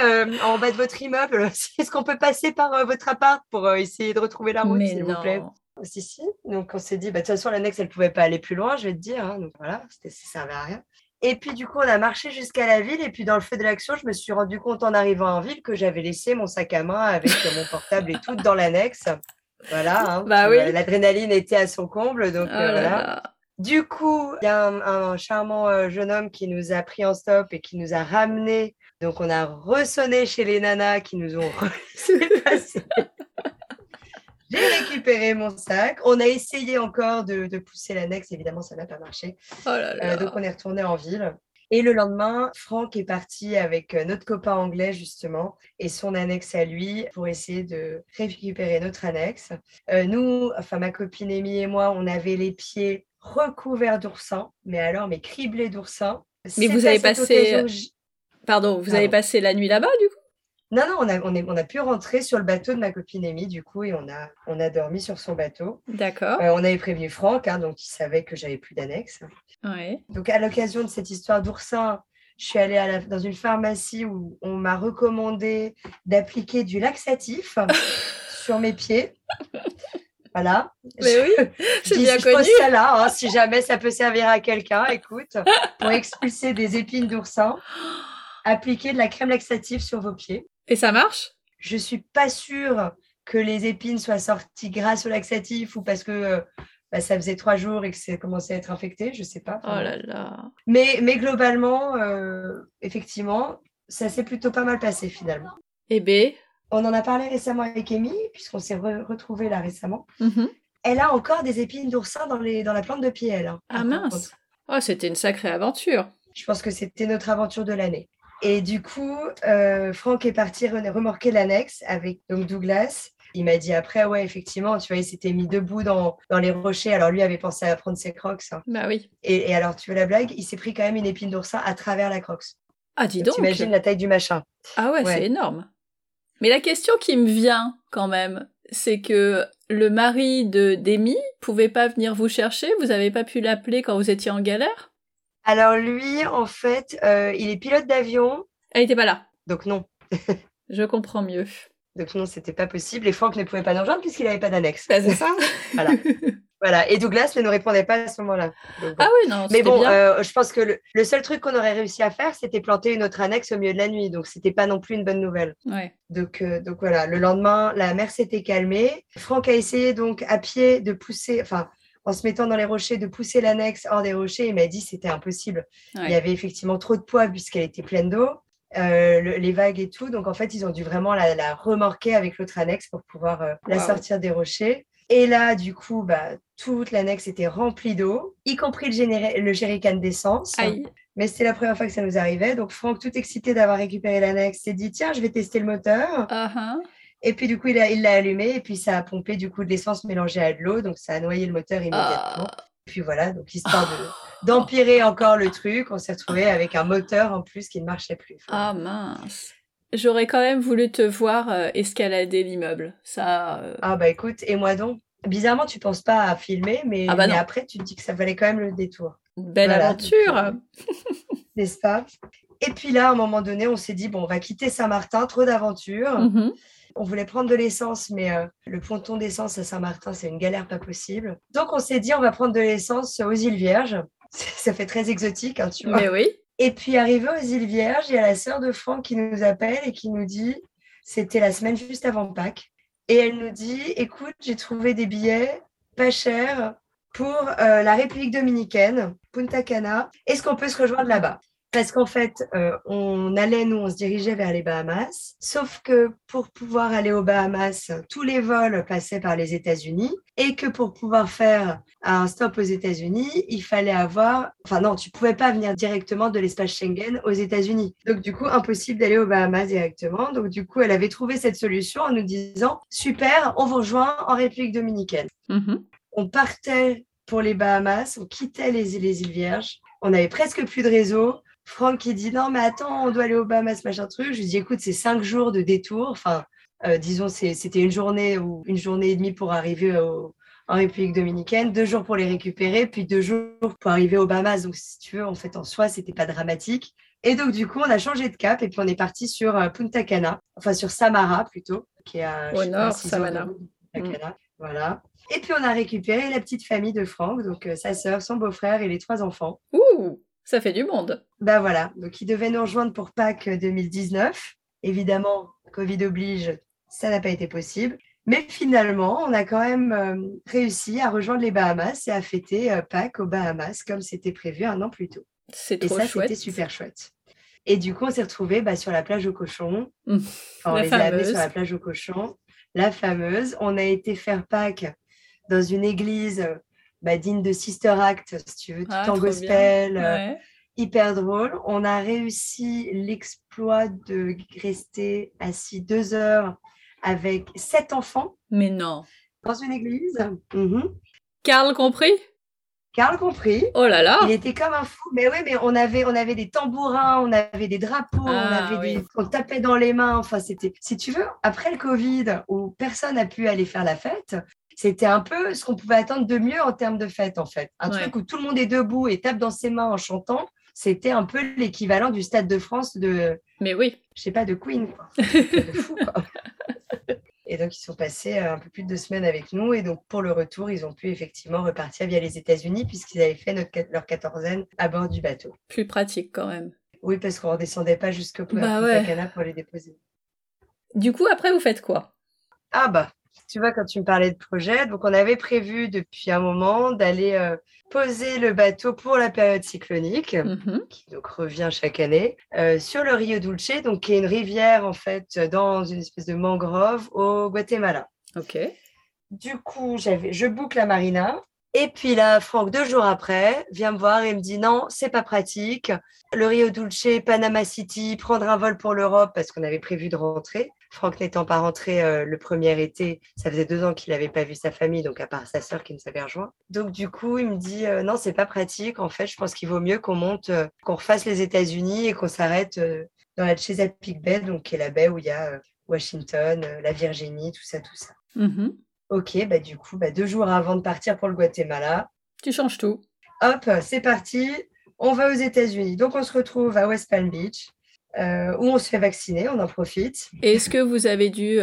en bas de votre immeuble. Est-ce qu'on peut passer par votre appart pour essayer de retrouver la route, mais s'il vous plaît ? Si, si. Donc, on s'est dit, de toute façon, l'annexe, elle ne pouvait pas aller plus loin, je vais te dire. Hein. Donc, voilà, ça ne servait à rien. Et puis, du coup, on a marché jusqu'à la ville. Et puis, dans le feu de l'action, je me suis rendu compte en arrivant en ville que j'avais laissé mon sac à main avec mon portable et tout dans l'annexe. Voilà. Hein. Bah, oui. L'adrénaline était à son comble. Donc, voilà. Du coup, il y a un charmant jeune homme qui nous a pris en stop et qui nous a ramenés. Donc, on a ressonné chez les nanas qui nous ont laissé passer. J'ai récupéré mon sac. On a essayé encore de pousser l'annexe. Évidemment, ça n'a pas marché. Oh là là. Donc, on est retourné en ville. Et le lendemain, Franck est parti avec notre copain anglais, justement, et son annexe à lui pour essayer de récupérer notre annexe. Nous, enfin, ma copine Émilie et moi, on avait les pieds recouverts d'oursins, mais criblés d'oursins. Mais vous avez passé... Pardon, vous avez passé la nuit là-bas, du coup ? Non, on a pu rentrer sur le bateau de ma copine Émilie, du coup, et on a dormi sur son bateau. D'accord. On avait prévenu Franck, hein, donc il savait que j'avais plus d'annexe. Ouais. Donc, à l'occasion de cette histoire d'oursin, je suis allée dans une pharmacie où on m'a recommandé d'appliquer du laxatif sur mes pieds. Voilà. Mais oui, c'est bien connu. Je pose ça là, hein, si jamais ça peut servir à quelqu'un, écoute, pour expulser des épines d'oursin, appliquer de la crème laxative sur vos pieds. Et ça marche ? Je ne suis pas sûre que les épines soient sorties grâce au laxatif ou parce que ça faisait 3 jours et que ça commençait à être infecté, je ne sais pas. Enfin, oh là là. Mais globalement, effectivement, ça s'est plutôt pas mal passé finalement. Eh bien. On en a parlé récemment avec Émilie, puisqu'on s'est retrouvés là récemment. Mm-hmm. Elle a encore des épines d'oursin dans la plante de pied, elle. Hein, ah mince ! Oh, c'était une sacrée aventure. Je pense que c'était notre aventure de l'année. Et du coup, Franck est parti remorquer l'annexe avec donc Douglas. Il m'a dit après, ouais, effectivement, tu vois, il s'était mis debout dans les rochers. Alors, lui avait pensé à prendre ses crocs. Hein. Bah oui. Et alors, tu veux la blague ? Il s'est pris quand même une épine d'oursin à travers la crocs. Ah, dis donc. T'imagines la taille du machin. Ah ouais, c'est énorme. Mais la question qui me vient quand même, c'est que le mari d'Emmy pouvait pas venir vous chercher ? Vous n'avez pas pu l'appeler quand vous étiez en galère ? Alors lui, en fait, il est pilote d'avion. Elle n'était pas là. Donc non. Je comprends mieux. Donc non, c'était pas possible. Et Franck ne pouvait pas nous rejoindre puisqu'il n'avait pas d'annexe. Bah, c'est ça. Voilà. Et Douglas ne nous répondait pas à ce moment-là. Donc, bon. Ah oui, non, c'était bien. Je pense que le seul truc qu'on aurait réussi à faire, c'était planter une autre annexe au milieu de la nuit. Donc, ce n'était pas non plus une bonne nouvelle. Ouais. Donc voilà, le lendemain, la mer s'était calmée. Franck a essayé donc à pied de pousser... Enfin, en se mettant dans les rochers, de pousser l'annexe hors des rochers. Il m'a dit que c'était impossible. Ouais. Il y avait effectivement trop de poids puisqu'elle était pleine d'eau, les vagues et tout. Donc, en fait, ils ont dû vraiment la remorquer avec l'autre annexe pour pouvoir la sortir des rochers. Et là, du coup, toute l'annexe était remplie d'eau, y compris le jerrycan d'essence. Aïe. Mais c'était la première fois que ça nous arrivait. Donc, Franck, tout excité d'avoir récupéré l'annexe, s'est dit « Tiens, je vais tester le moteur. Uh-huh. » Et puis, du coup, il l'a allumé et puis ça a pompé du coup de l'essence mélangée à de l'eau. Donc, ça a noyé le moteur immédiatement. Et puis voilà, donc histoire d'empirer encore le truc, on s'est retrouvé avec un moteur en plus qui ne marchait plus. Ah mince. J'aurais quand même voulu te voir escalader l'immeuble. Ça. Ah bah écoute, et moi donc. Bizarrement, tu ne penses pas à filmer, mais après, tu te dis que ça valait quand même le détour. Belle aventure. N'est-ce pas ? Et puis là, à un moment donné, on s'est dit, on va quitter Saint-Martin, trop d'aventures. Mm-hmm. On voulait prendre de l'essence, mais le ponton d'essence à Saint-Martin, c'est une galère pas possible. Donc, on s'est dit, on va prendre de l'essence aux îles Vierges. Ça fait très exotique, hein, tu vois. Mais oui. Et puis, arrivé aux îles Vierges, il y a la sœur de Franck qui nous appelle et qui nous dit, c'était la semaine juste avant Pâques. Et elle nous dit, écoute, j'ai trouvé des billets pas chers pour la République dominicaine, Punta Cana. Est-ce qu'on peut se rejoindre là-bas ? Parce qu'en fait, on se dirigeait vers les Bahamas, sauf que pour pouvoir aller aux Bahamas, tous les vols passaient par les États-Unis et que pour pouvoir faire un stop aux États-Unis, il fallait tu pouvais pas venir directement de l'espace Schengen aux États-Unis. Donc du coup, impossible d'aller aux Bahamas directement. Donc du coup, elle avait trouvé cette solution en nous disant, super, on vous rejoint en République dominicaine. Mm-hmm. On partait pour les Bahamas, on quittait les îles Vierges, on avait presque plus de réseau. Franck qui dit non mais attends, on doit aller aux Bahamas machin truc. Je lui dis écoute, c'est 5 jours de détour, enfin disons c'était une journée ou une journée et demie pour arriver en République dominicaine, 2 jours pour les récupérer, puis 2 jours pour arriver aux Bahamas. Donc si tu veux, en fait en soi c'était pas dramatique. Et donc du coup on a changé de cap et puis on est parti sur Punta Cana, enfin sur Samara plutôt, qui est à au nord, Samara. Voilà. Et puis on a récupéré la petite famille de Franck, donc sa sœur, son beau-frère et les 3 enfants. Ouh, ça fait du monde. Ben voilà, donc ils devaient nous rejoindre pour Pâques 2019. Évidemment, Covid oblige, ça n'a pas été possible. Mais finalement, on a quand même réussi à rejoindre les Bahamas et à fêter Pâques aux Bahamas comme c'était prévu 1 an plus tôt. C'est trop chouette. Et ça, c'était super chouette. Et du coup, on s'est retrouvés sur la plage aux cochons. Enfin, on les a amenés sur la plage aux cochons. La fameuse, on a été faire Pâques dans une église digne de Sister Act, si tu veux, tout en gospel, hyper drôle. On a réussi l'exploit de rester assis 2 heures avec 7 enfants. Mais non. Dans une église. Mm-hmm. Karl compris ? Karl compris. Oh là là. Il était comme un fou. Mais oui, mais on avait des tambourins, on avait des drapeaux, on tapait dans les mains. Enfin, c'était, si tu veux, après le Covid, où personne n'a pu aller faire la fête, c'était un peu ce qu'on pouvait attendre de mieux en termes de fête, en fait. Un truc où tout le monde est debout et tape dans ses mains en chantant, c'était un peu l'équivalent du Stade de France de... Mais oui. Je sais pas, de Queen, quoi. De fou, quoi. Et donc, ils sont passés un peu plus de 2 semaines avec nous. Et donc, pour le retour, ils ont pu effectivement repartir via les États-Unis puisqu'ils avaient fait leur 14aine à bord du bateau. Plus pratique quand même. Oui, parce qu'on ne descendait pas jusqu'au Punta Cana pour les déposer. Du coup, après, vous faites quoi ? Ah bah, tu vois, quand tu me parlais de projet, donc on avait prévu depuis un moment d'aller poser le bateau pour la période cyclonique, qui donc revient chaque année, sur le Rio Dulce, donc qui est une rivière en fait dans une espèce de mangrove au Guatemala. Ok. Du coup, je boucle la marina et puis là, Franck 2 jours après vient me voir et me dit non, c'est pas pratique. Le Rio Dulce, Panama City, prendre un vol pour l'Europe parce qu'on avait prévu de rentrer. Franck n'étant pas rentré le premier été, ça faisait 2 ans qu'il n'avait pas vu sa famille, donc à part sa sœur qui nous avait rejoint. Donc du coup, il me dit non, c'est pas pratique. En fait, je pense qu'il vaut mieux qu'on monte, qu'on refasse les États-Unis et qu'on s'arrête dans la Chesapeake Bay, donc qui est la baie où il y a Washington, la Virginie, tout ça, tout ça. Mm-hmm. Ok, du coup, 2 jours avant de partir pour le Guatemala, tu changes tout. Hop, c'est parti. On va aux États-Unis. Donc on se retrouve à West Palm Beach. Où on se fait vacciner, on en profite. Et est-ce que vous avez dû...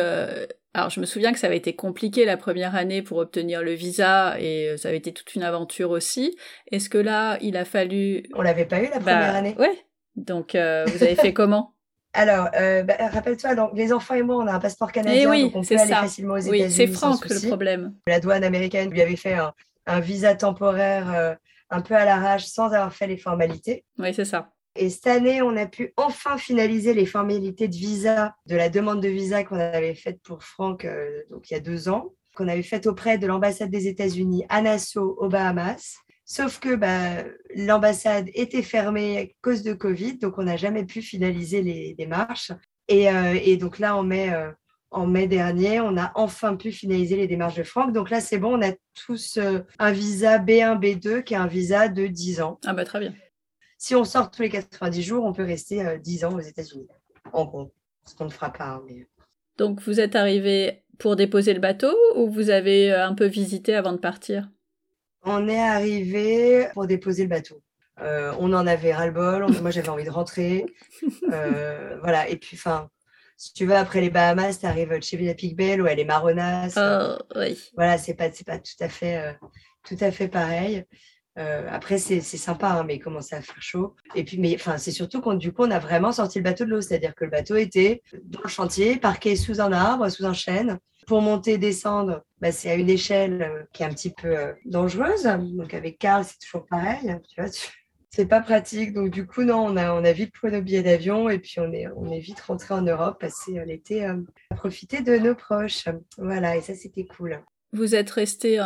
Alors, je me souviens que ça avait été compliqué la première année pour obtenir le visa et ça avait été toute une aventure aussi. Est-ce que là, il a fallu... On l'avait pas eu la première année. Ouais. Donc, vous avez fait comment ? Alors, rappelle-toi, donc, les enfants et moi, on a un passeport canadien, donc on peut aller facilement aux États-Unis. Oui, c'est Franck le problème. La douane américaine lui avait fait un visa temporaire un peu à l'arrache sans avoir fait les formalités. Oui, c'est ça. Et cette année, on a pu enfin finaliser les formalités de visa, de la demande de visa qu'on avait faite pour Franck donc il y a 2 ans, qu'on avait faite auprès de l'ambassade des États-Unis à Nassau, aux Bahamas. Sauf que l'ambassade était fermée à cause de Covid, donc on n'a jamais pu finaliser les démarches. Et donc là, en mai dernier, on a enfin pu finaliser les démarches de Franck. Donc là, c'est bon, on a tous un visa B1, B2, qui est un visa de 10 ans. Ah bah très bien. Si on sort tous les 90 jours, on peut rester 10 ans aux États-Unis. En gros, ce qu'on ne fera pas. Mais... Donc, vous êtes arrivés pour déposer le bateau ou vous avez un peu visité avant de partir ? On est arrivés pour déposer le bateau. On en avait ras-le-bol. Moi, j'avais envie de rentrer. Voilà. Et puis, si tu vas après les Bahamas, tu arrives chez Villa Picbel où elle est marronasse. Voilà, c'est pas tout à fait pareil. Après c'est sympa mais il commençait à faire chaud et puis c'est surtout qu'on du coup on a vraiment sorti le bateau de l'eau, c'est-à-dire que le bateau était dans le chantier, parqué sous un arbre, sous un chêne. Pour monter, descendre, c'est à une échelle qui est un petit peu dangereuse. Donc avec Karl c'est toujours pareil, tu vois, c'est pas pratique. Donc du coup non, on a vite pris nos billets d'avion et puis on est vite rentré en Europe, passer l'été à profiter de nos proches. Voilà, et ça c'était cool. Vous êtes resté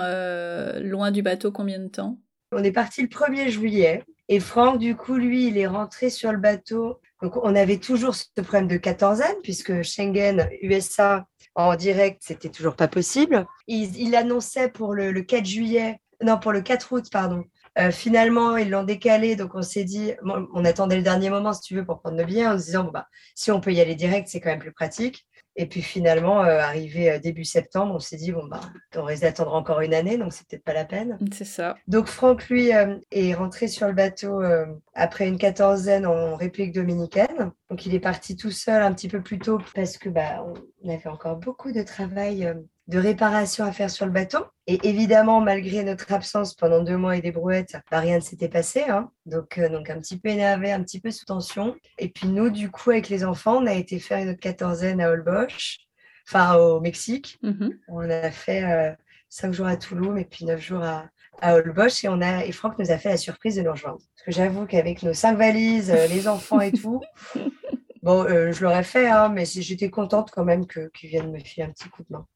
loin du bateau combien de temps ? On est parti le 1er juillet et Franck, du coup, lui, il est rentré sur le bateau. Donc, on avait toujours ce problème de 14aine puisque Schengen, USA en direct, c'était toujours pas possible. Il annonçait pour le 4 juillet Non, pour le 4 août, pardon. Finalement, ils l'ont décalé, donc on s'est dit, bon, on attendait le dernier moment, si tu veux, pour prendre nos billets, en se disant, bon, bah, si on peut y aller direct, c'est quand même plus pratique. Et puis finalement, arrivé début septembre, on s'est dit, bon, bah, on risque d'attendre encore une année, donc c'est peut-être pas la peine. C'est ça. Donc Franck, lui, est rentré sur le bateau après une quatorzaine en République dominicaine. Donc il est parti tout seul un petit peu plus tôt parce que bah, on avait encore beaucoup de travail de réparation à faire sur le bateau. Et évidemment, malgré notre absence pendant 2 mois et des brouettes, bah, rien ne s'était passé. Hein. Donc un petit peu énervé, un petit peu sous tension. Et puis nous, du coup, avec les enfants, on a été faire une autre quatorzaine à Holbox, enfin au Mexique. Mm-hmm. On a fait 5 jours à Tulum et puis 9 jours à Holbox. Et Franck nous a fait la surprise de nous rejoindre. Parce que j'avoue qu'avec nos 5 valises, les enfants et tout... Bon, je l'aurais fait, hein, mais j'étais contente quand même qu'ils viennent me filer un petit coup de main.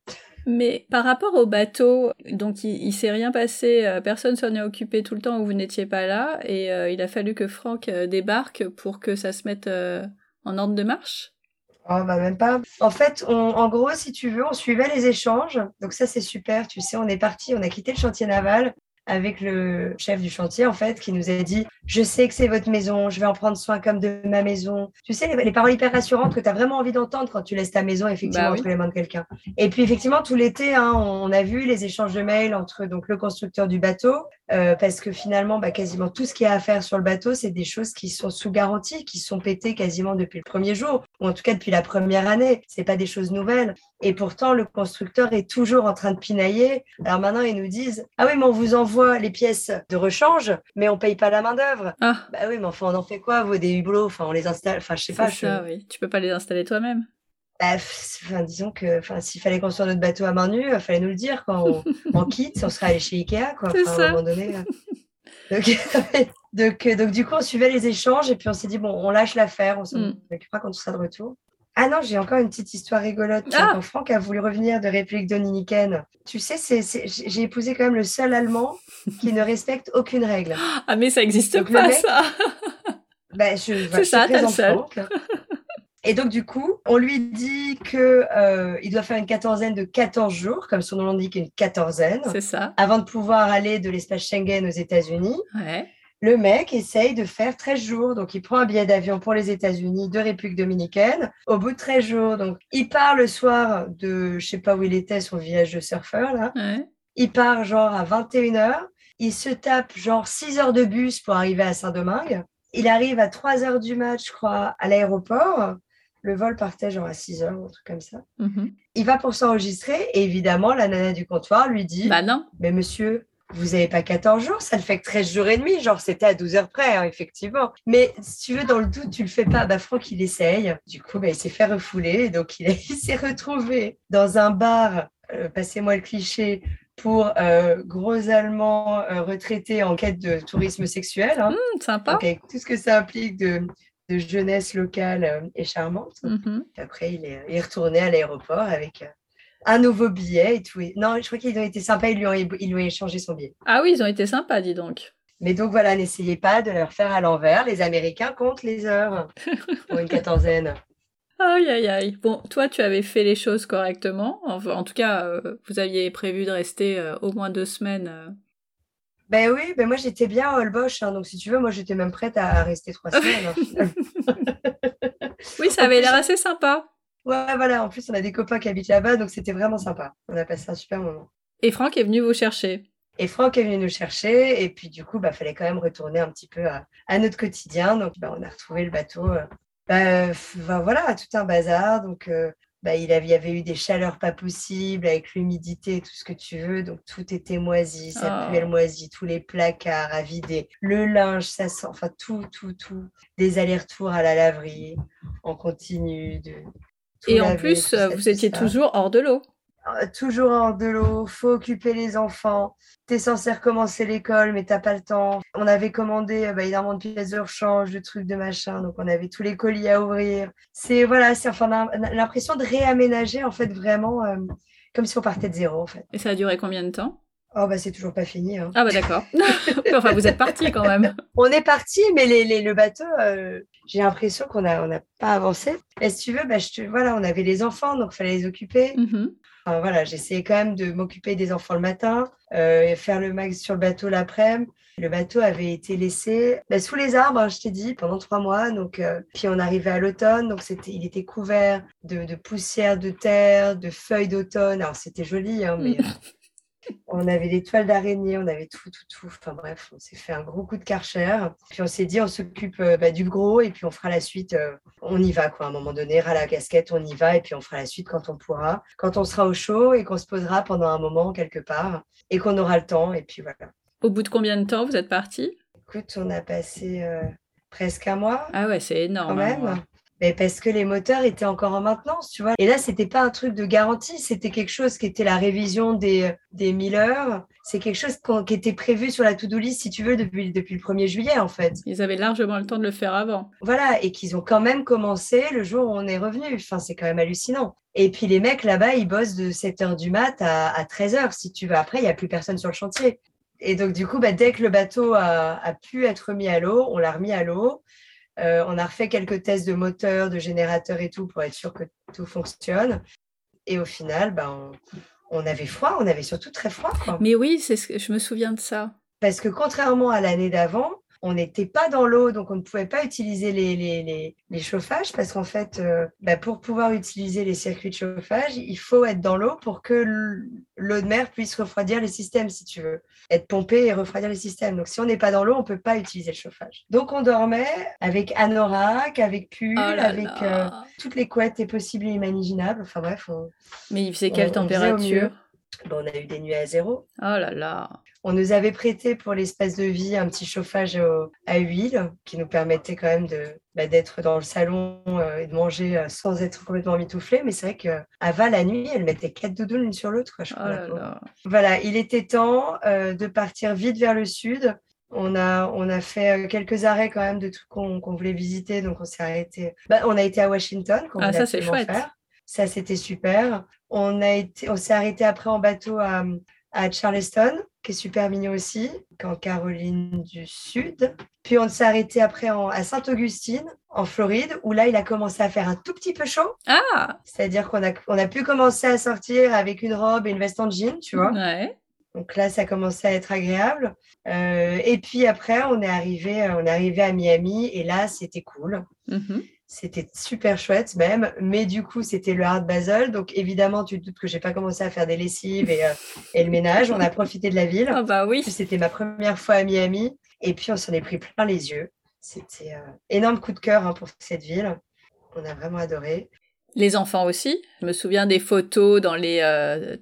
Mais par rapport au bateau, donc il ne s'est rien passé, personne s'en est occupé tout le temps où vous n'étiez pas là, et il a fallu que Franck débarque pour que ça se mette en ordre de marche. Oh, bah même pas. En fait, en gros, si tu veux, on suivait les échanges, donc ça c'est super, tu sais, on est parti, on a quitté le chantier naval avec le chef du chantier, en fait, qui nous a dit « Je sais que c'est votre maison, je vais en prendre soin comme de ma maison. » Tu sais, les paroles hyper rassurantes que tu as vraiment envie d'entendre quand tu laisses ta maison, effectivement, bah oui, entre les mains de quelqu'un. Et puis, effectivement, tout l'été, hein, on a vu les échanges de mails entre donc, le constructeur du bateau, parce que finalement, bah, quasiment tout ce qu'il y a à faire sur le bateau, c'est des choses qui sont sous garantie, qui sont pétées quasiment depuis le premier jour, ou en tout cas depuis la première année. C'est pas des choses nouvelles. Et pourtant, le constructeur est toujours en train de pinailler. Alors maintenant, ils nous disent « Ah oui, mais on vous envoie les pièces de rechange, mais on paye pas la main d'œuvre. Ah. Bah oui, mais enfin, on en fait quoi, vous, des hublots? Enfin, on les installe. Enfin, je sais pas. Ça, oui. Tu peux pas les installer toi-même. Bah, enfin, disons que, enfin, s'il fallait construire notre bateau à main nue, il fallait nous le dire quand on quitte, on serait allé chez Ikea, quoi. Enfin, à un moment donné. Donc, du coup, on suivait les échanges et puis on s'est dit bon, on lâche l'affaire, on s'en occupera quand on sera de retour. Ah non, j'ai encore une petite histoire rigolote. Ah. Quand Franck a voulu revenir de République dominicaine, tu sais, j'ai épousé quand même le seul Allemand qui ne respecte aucune règle. Ah mais ça n'existe pas, mec, ça. Bah, c'est ça, t'as le seul. Et donc du coup, on lui dit que il doit faire une quatorzaine de 14 jours, comme son nom l'indique, une quatorzaine. C'est ça. Avant de pouvoir aller de l'espace Schengen aux États-Unis. Ouais. Le mec essaye de faire 13 jours. Donc, il prend un billet d'avion pour les États-Unis de République dominicaine. Au bout de 13 jours, donc, il part le soir de, je sais pas où il était, son village de surfeurs, là. Ouais. Il part genre à 21h. Il se tape genre 6 heures de bus pour arriver à Saint-Domingue. Il arrive à 3h du mat, je crois, à l'aéroport. Le vol partait genre à 6h, un truc comme ça. Mm-hmm. Il va pour s'enregistrer. Et évidemment, la nana du comptoir lui dit bah non. Mais monsieur, vous n'avez pas 14 jours, ça ne fait que 13 jours et demi. Genre, c'était à 12 heures près, hein, effectivement. Mais si tu veux, dans le doute, tu ne le fais pas. Bah, Franck, il essaye. Du coup, bah, il s'est fait refouler. Donc, il s'est retrouvé dans un bar, passez-moi le cliché, pour gros Allemands retraités en quête de tourisme sexuel. Hein. Sympa. Donc, avec tout ce que ça implique de jeunesse locale et charmante. Mm-hmm. Après, il est retourné à l'aéroport avec... un nouveau billet et tout. Non, je crois qu'ils ont été sympas, ils lui ont échangé son billet. Ah oui, ils ont été sympas, dis donc. Mais donc voilà, n'essayez pas de leur faire à l'envers. Les Américains comptent les heures pour une quatorzaine. Aïe, aïe, aïe. Bon, toi, tu avais fait les choses correctement. En tout cas, vous aviez prévu de rester au moins 2 semaines. Ben oui, ben moi, j'étais bien à Holbox. Hein, donc, si tu veux, moi, j'étais même prête à rester 3 semaines. Hein. Oui, ça avait l'air assez sympa. Ouais, voilà. En plus, on a des copains qui habitent là-bas, donc c'était vraiment sympa. On a passé un super moment. Et Franck est venu vous chercher. Et puis, du coup, bah, fallait quand même retourner un petit peu à notre quotidien. Donc, bah, on a retrouvé le bateau. Voilà, tout un bazar. Donc, il y avait eu des chaleurs pas possibles avec l'humidité et tout ce que tu veux. Donc, tout était moisi. Ça puait le moisi. Tous les placards à vider. Le linge, ça sent. Enfin, tout. Des allers-retours à la laverie en continu de... Et en plus, vous étiez toujours hors de l'eau. Toujours hors de l'eau, faut occuper les enfants. T'es censé recommencer l'école, mais t'as pas le temps. On avait commandé énormément de pièces de rechange, de trucs, de machin. Donc, on avait tous les colis à ouvrir. On a l'impression de réaménager, en fait, vraiment, comme si on partait de zéro, en fait. Et ça a duré combien de temps ? Oh bah c'est toujours pas fini. Hein. Ah bah d'accord. Enfin vous êtes partis quand même. On est partis, mais le bateau, j'ai l'impression qu'on n'a pas avancé. Et si tu veux, on avait les enfants, donc il fallait les occuper. Mm-hmm. Enfin, voilà, j'essayais quand même de m'occuper des enfants le matin, faire le max sur le bateau l'après-midi. Le bateau avait été laissé sous les arbres, hein, je t'ai dit, pendant 3 mois. Donc, puis on arrivait à l'automne, donc il était couvert de poussière, de terre, de feuilles d'automne. Alors, c'était joli, hein, mais on avait des toiles d'araignée, on avait tout. Enfin bref, on s'est fait un gros coup de Karcher. Puis on s'est dit, on s'occupe du gros et puis on fera la suite. On y va, quoi. À un moment donné, ras la casquette, on y va et puis on fera la suite quand on pourra. Quand on sera au chaud et qu'on se posera pendant un moment quelque part et qu'on aura le temps. Et puis voilà. Au bout de combien de temps vous êtes partis ? Écoute, on a passé presque 1 mois. Ah ouais, c'est énorme. Quand même. Hein, ouais. Mais parce que les moteurs étaient encore en maintenance, tu vois. Et là, c'était pas un truc de garantie, c'était quelque chose qui était la révision des 1000 heures. C'est quelque chose qui était prévu sur la to-do list, si tu veux, depuis le 1er juillet, en fait. Ils avaient largement le temps de le faire avant. Voilà, et qu'ils ont quand même commencé le jour où on est revenu. Enfin, c'est quand même hallucinant. Et puis, les mecs, là-bas, ils bossent de 7h du mat à 13h, si tu veux. Après, il n'y a plus personne sur le chantier. Et donc, du coup, dès que le bateau a pu être mis à l'eau, on l'a remis à l'eau. On a refait quelques tests de moteur, de générateur et tout pour être sûr que tout fonctionne. Et au final, on avait froid, on avait surtout très froid, quoi. Mais oui, je me souviens de ça. Parce que contrairement à l'année d'avant, on n'était pas dans l'eau, donc on ne pouvait pas utiliser les chauffages parce qu'en fait, pour pouvoir utiliser les circuits de chauffage, il faut être dans l'eau pour que l'eau de mer puisse refroidir les systèmes, si tu veux. Être pompée et refroidir les systèmes. Donc, si on n'est pas dans l'eau, on ne peut pas utiliser le chauffage. Donc, on dormait avec anorak, avec pull, avec toutes les couettes possibles et imaginables. Enfin bref. Mais il faisait quelle température ? On a eu des nuits à 0. Oh là là. On nous avait prêté pour l'espace de vie un petit chauffage à huile qui nous permettait quand même d'être dans le salon et de manger sans être complètement mitouflé. Mais c'est vrai qu'Ava, la nuit, elle mettait 4 doudounes l'une sur l'autre. Quoi, je crois, Voilà, il était temps de partir vite vers le sud. On a fait quelques arrêts quand même de tout qu'on voulait visiter. Donc, on s'est arrêté. On a été à Washington. Ça, c'est chouette. Ça, c'était super. On s'est arrêté après en bateau à Charleston, qui est super mignon aussi, en Caroline du Sud. Puis on s'est arrêté après à Saint-Augustine, en Floride, où là, il a commencé à faire un tout petit peu chaud. Ah. C'est-à-dire qu'on a pu commencer à sortir avec une robe et une veste en jean, tu vois. Ouais. Donc là, ça commençait à être agréable. Et puis après, on est arrivé à Miami, et là, c'était cool. Mm-hmm. C'était super chouette même, mais du coup, c'était le hard basel. Donc, évidemment, tu te doutes que j'ai pas commencé à faire des lessives et le ménage. On a profité de la ville. Ah bah oui. C'était ma première fois à Miami. Et puis, on s'en est pris plein les yeux. C'était énorme coup de cœur pour cette ville. On a vraiment adoré. Les enfants aussi. Je me souviens des photos dans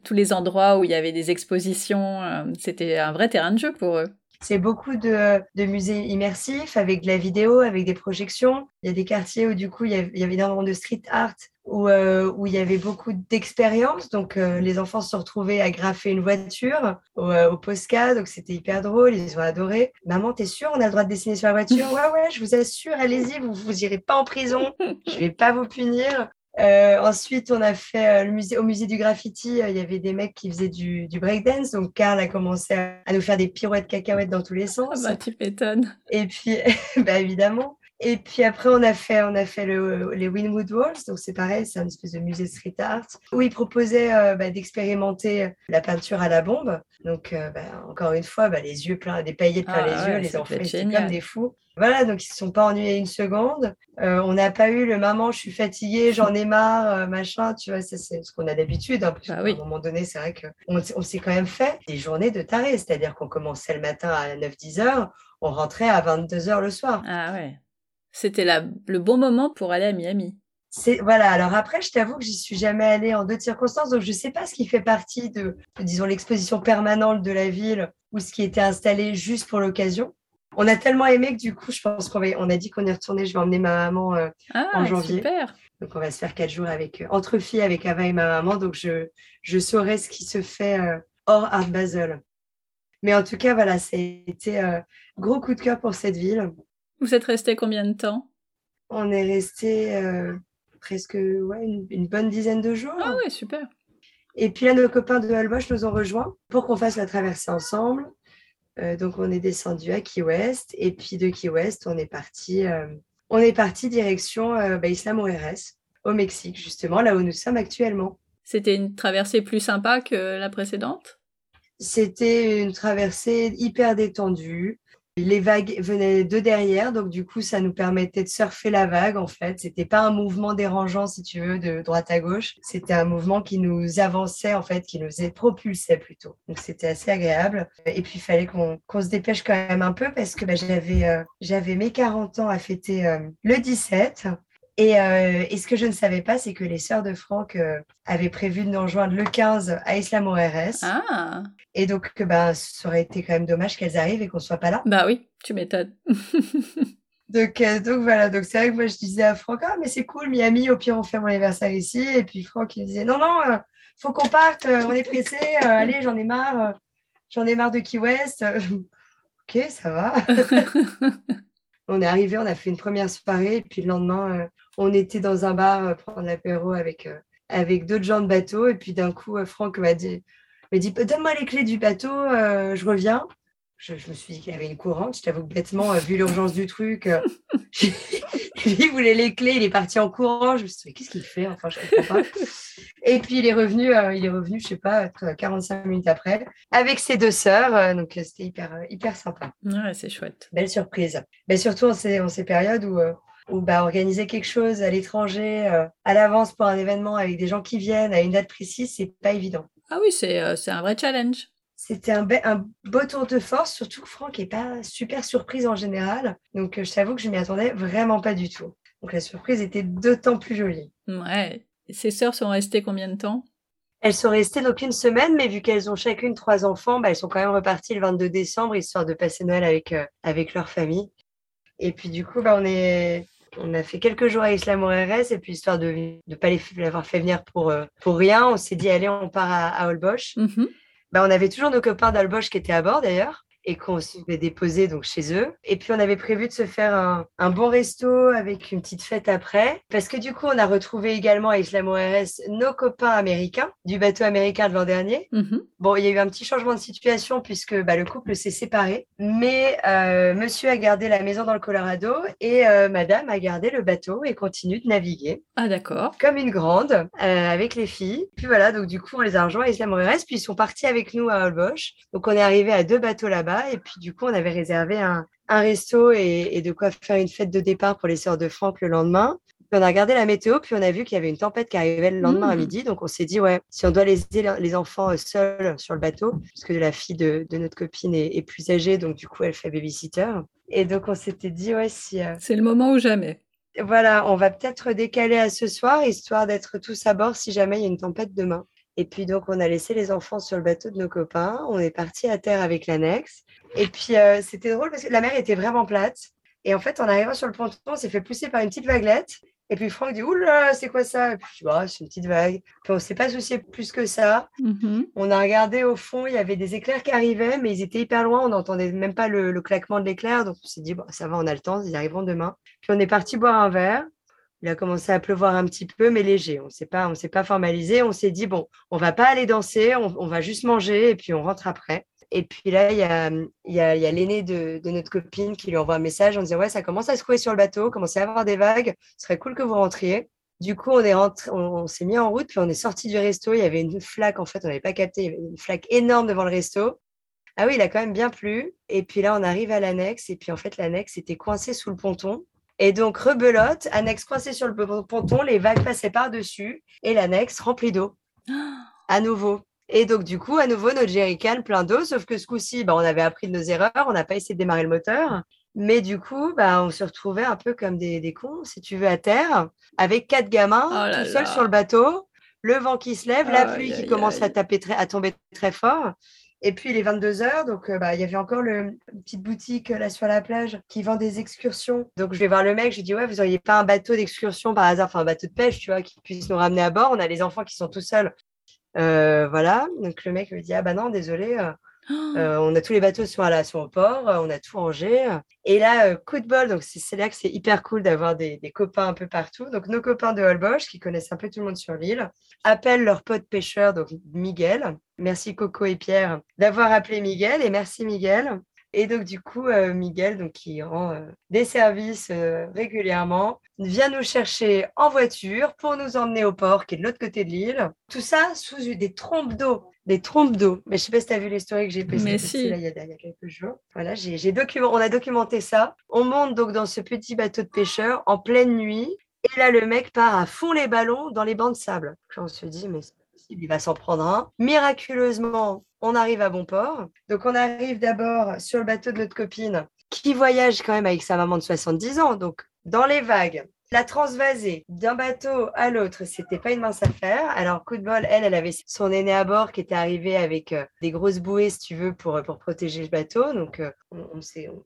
tous les endroits où il y avait des expositions. C'était un vrai terrain de jeu pour eux. C'est beaucoup de musées immersifs avec de la vidéo, avec des projections. Il y a des quartiers où, du coup, il y avait énormément de street art où il y avait beaucoup d'expériences. Donc, les enfants se retrouvaient à graffer une voiture au Posca. Donc, c'était hyper drôle. Ils ont adoré. « Maman, t'es sûre, on a le droit de dessiner sur la voiture ?»« Ouais, je vous assure, allez-y, vous irez pas en prison. Je vais pas vous punir. » Ensuite, on a fait au musée du graffiti, il y avait des mecs qui faisaient du breakdance. Donc, Karl a commencé à nous faire des pirouettes cacahuètes dans tous les sens. Ah bah, tu m'étonnes. Et puis, évidemment. Et puis après, on a fait les Wynwood Walls. Donc, c'est pareil, c'est un espèce de musée de street art où ils proposaient d'expérimenter la peinture à la bombe. Donc, encore une fois, les yeux pleins, des paillettes plein les yeux, les enfants, étaient comme des fous. Voilà, donc ils ne se sont pas ennuyés une seconde. On n'a pas eu le « maman, je suis fatiguée, j'en ai marre, machin », tu vois, ça, c'est ce qu'on a d'habitude. Hein, parce qu'à un moment donné, c'est vrai qu'on s'est quand même fait des journées de tarés. C'est-à-dire qu'on commençait le matin à 9-10 heures, on rentrait à 22 heures le soir. Ah ouais. C'était le bon moment pour aller à Miami. Voilà, alors après, je t'avoue que j'y suis jamais allée en d'autres circonstances, donc je ne sais pas ce qui fait partie de, disons, l'exposition permanente de la ville ou ce qui était installé juste pour l'occasion. On a tellement aimé que du coup, je pense on a dit qu'on est retourné. Je vais emmener ma maman en janvier. Super. Donc, on va se faire 4 jours entre filles, avec Ava et ma maman. Donc, je saurai ce qui se fait hors Art Basel. Mais en tout cas, voilà, ça a été gros coup de cœur pour cette ville. Vous êtes restés combien de temps ? On est restés presque une bonne dizaine de jours. Ah ouais, super. Et puis là, nos copains de Holbox nous ont rejoints pour qu'on fasse la traversée ensemble. Donc, on est descendu à Key West. Et puis, de Key West, on est parti direction Isla Mujeres, au Mexique, justement, là où nous sommes actuellement. C'était une traversée plus sympa que la précédente? C'était une traversée hyper détendue. Les vagues venaient de derrière, donc du coup, ça nous permettait de surfer la vague, en fait. C'était pas un mouvement dérangeant, si tu veux, de droite à gauche. C'était un mouvement qui nous avançait, en fait, qui nous propulsait plutôt. Donc, c'était assez agréable. Et puis, il fallait qu'on se dépêche quand même un peu parce que j'avais mes 40 ans à fêter le 17. Et ce que je ne savais pas, c'est que les sœurs de Franck avaient prévu de nous rejoindre le 15 à Isla Mujeres. Ah. Et donc, ça aurait été quand même dommage qu'elles arrivent et qu'on ne soit pas là. Bah oui, tu m'étonnes. Donc voilà, donc c'est vrai que moi, je disais à Franck, ah, mais c'est cool, Miami, au pire, on fait mon anniversaire ici. Et puis Franck, il disait, non, faut qu'on parte, on est pressé, allez, j'en ai marre de Key West. Ok, ça va. On est arrivé, on a fait une première soirée, et puis le lendemain, on était dans un bar prendre l'apéro avec d'autres gens de bateau. Et puis d'un coup, Franck m'a dit donne-moi les clés du bateau, je reviens. Je me suis dit qu'il avait une courante. Je t'avoue que bêtement, vu l'urgence du truc, il voulait les clés, il est parti en courant. Je me suis dit, qu'est-ce qu'il fait? Enfin, je comprends pas. Et puis il est revenu, je sais pas, 45 minutes après, avec ses deux sœurs. Donc c'était hyper sympa. Ouais, c'est chouette. Belle surprise. Mais surtout en ces périodes où organiser quelque chose à l'étranger, à l'avance pour un événement avec des gens qui viennent à une date précise, c'est pas évident. Ah oui, c'est un vrai challenge. C'était un beau tour de force, surtout que Franck n'est pas super surprise en général. Donc, je t'avoue que je ne m'y attendais vraiment pas du tout. Donc, la surprise était d'autant plus jolie. Ouais. Et ses sœurs sont restées combien de temps? Elles sont restées donc une semaine, mais vu qu'elles ont chacune 3 enfants, elles sont quand même reparties le 22 décembre, histoire de passer Noël avec leur famille. Et puis, du coup, on a fait quelques jours à Isla Mujeres et puis histoire de ne pas l'avoir fait venir pour rien, on s'est dit, allez, on part à Holbox. Mm-hmm. On avait toujours nos copains d'Holbox qui étaient à bord d'ailleurs et qu'on se fait déposer donc, chez eux. Et puis, on avait prévu de se faire un bon resto avec une petite fête après. Parce que du coup, on a retrouvé également à Isla Mujeres nos copains américains du bateau américain de l'an dernier. Mm-hmm. Bon, il y a eu un petit changement de situation puisque le couple s'est séparé. Mais monsieur a gardé la maison dans le Colorado et madame a gardé le bateau et continue de naviguer. Ah, d'accord. Comme une grande, avec les filles. Puis voilà, donc du coup, on les a rejoints à Isla Mujeres. Puis, ils sont partis avec nous à Holbox. Donc, on est arrivé à 2 bateaux là-bas. Et puis, du coup, on avait réservé un resto et de quoi faire une fête de départ pour les sœurs de Franck le lendemain. Puis on a regardé la météo, puis on a vu qu'il y avait une tempête qui arrivait le lendemain à midi. Donc, on s'est dit, ouais, si on doit laisser les enfants seuls sur le bateau, parce que la fille de notre copine est plus âgée, donc du coup, elle fait babysitter. Et donc, on s'était dit, ouais, si... C'est le moment ou jamais. Voilà, on va peut-être décaler à ce soir, histoire d'être tous à bord si jamais il y a une tempête demain. Et puis, donc, on a laissé les enfants sur le bateau de nos copains. On est parti à terre avec l'annexe. Et puis, c'était drôle parce que la mer était vraiment plate. Et en fait, en arrivant sur le ponton, on s'est fait pousser par une petite vaguelette. Et puis, Franck dit « Oula, c'est quoi ça ?» Et puis, je dis « Oh, c'est une petite vague. » Puis, on ne s'est pas soucié plus que ça. Mm-hmm. On a regardé au fond, il y avait des éclairs qui arrivaient, mais ils étaient hyper loin. On n'entendait même pas le claquement de l'éclair. Donc, on s'est dit « Bon, ça va, on a le temps, ils arriveront demain. » Puis, on est parti boire un verre. Il a commencé à pleuvoir un petit peu, mais léger. On ne s'est pas formalisé. On s'est dit, bon, on ne va pas aller danser, on va juste manger et puis on rentre après. Et puis là, il y a l'aîné de notre copine qui lui envoie un message en disant, ouais, ça commence à se couler sur le bateau, commence à avoir des vagues, ce serait cool que vous rentriez. Du coup, on s'est mis en route, puis on est sorti du resto. Il y avait une flaque, en fait, on n'avait pas capté, il y avait une flaque énorme devant le resto. Ah oui, il a quand même bien plu. Et puis là, on arrive à l'annexe. Et puis en fait, l'annexe était coincée sous le ponton. Et donc, rebelote, annexe coincée sur le ponton, les vagues passaient par-dessus et l'annexe remplie d'eau, à nouveau. Et donc, du coup, à nouveau, notre jerrycan plein d'eau, sauf que ce coup-ci, on avait appris de nos erreurs, on n'a pas essayé de démarrer le moteur. Mais du coup, on se retrouvait un peu comme des cons, si tu veux, à terre, avec 4 gamins, tout seuls sur le bateau, le vent qui se lève, la pluie qui commence à tomber très fort. Et puis, il est 22h, donc il y avait encore une petite boutique là sur la plage qui vend des excursions. Donc, je vais voir le mec, je lui dis « Ouais, vous n'auriez pas un bateau d'excursion par hasard, enfin un bateau de pêche, tu vois, qui puisse nous ramener à bord. On a les enfants qui sont tout seuls. » Voilà. Donc, le mec me dit « Ah bah non, désolé, on a tous les bateaux sont au port, on a tout rangé. » Et là, coup de bol, donc c'est là que c'est hyper cool d'avoir des copains un peu partout. Donc, nos copains de Holbox, qui connaissent un peu tout le monde sur l'île, appellent leur pote pêcheur, donc Miguel. Merci Coco et Pierre d'avoir appelé Miguel et merci Miguel. Et donc, du coup, Miguel, donc, qui rend des services régulièrement, vient nous chercher en voiture pour nous emmener au port qui est de l'autre côté de l'île. Tout ça sous des trompes d'eau. Des trompes d'eau. Mais je ne sais pas si tu as vu les stories que j'ai postées si. Là, il y a quelques jours. Voilà, on a documenté ça. On monte donc dans ce petit bateau de pêcheurs en pleine nuit. Et là, le mec part à fond les ballons dans les bancs de sable. Puis on se dit, mais c'est possible, il va s'en prendre un. Miraculeusement, on arrive à bon port. Donc, on arrive d'abord sur le bateau de notre copine qui voyage quand même avec sa maman de 70 ans. Donc, dans les vagues, la transvaser d'un bateau à l'autre, c'était pas une mince affaire. Alors, coup de bol, elle avait son aîné à bord qui était arrivé avec des grosses bouées, si tu veux, pour protéger le bateau. Donc,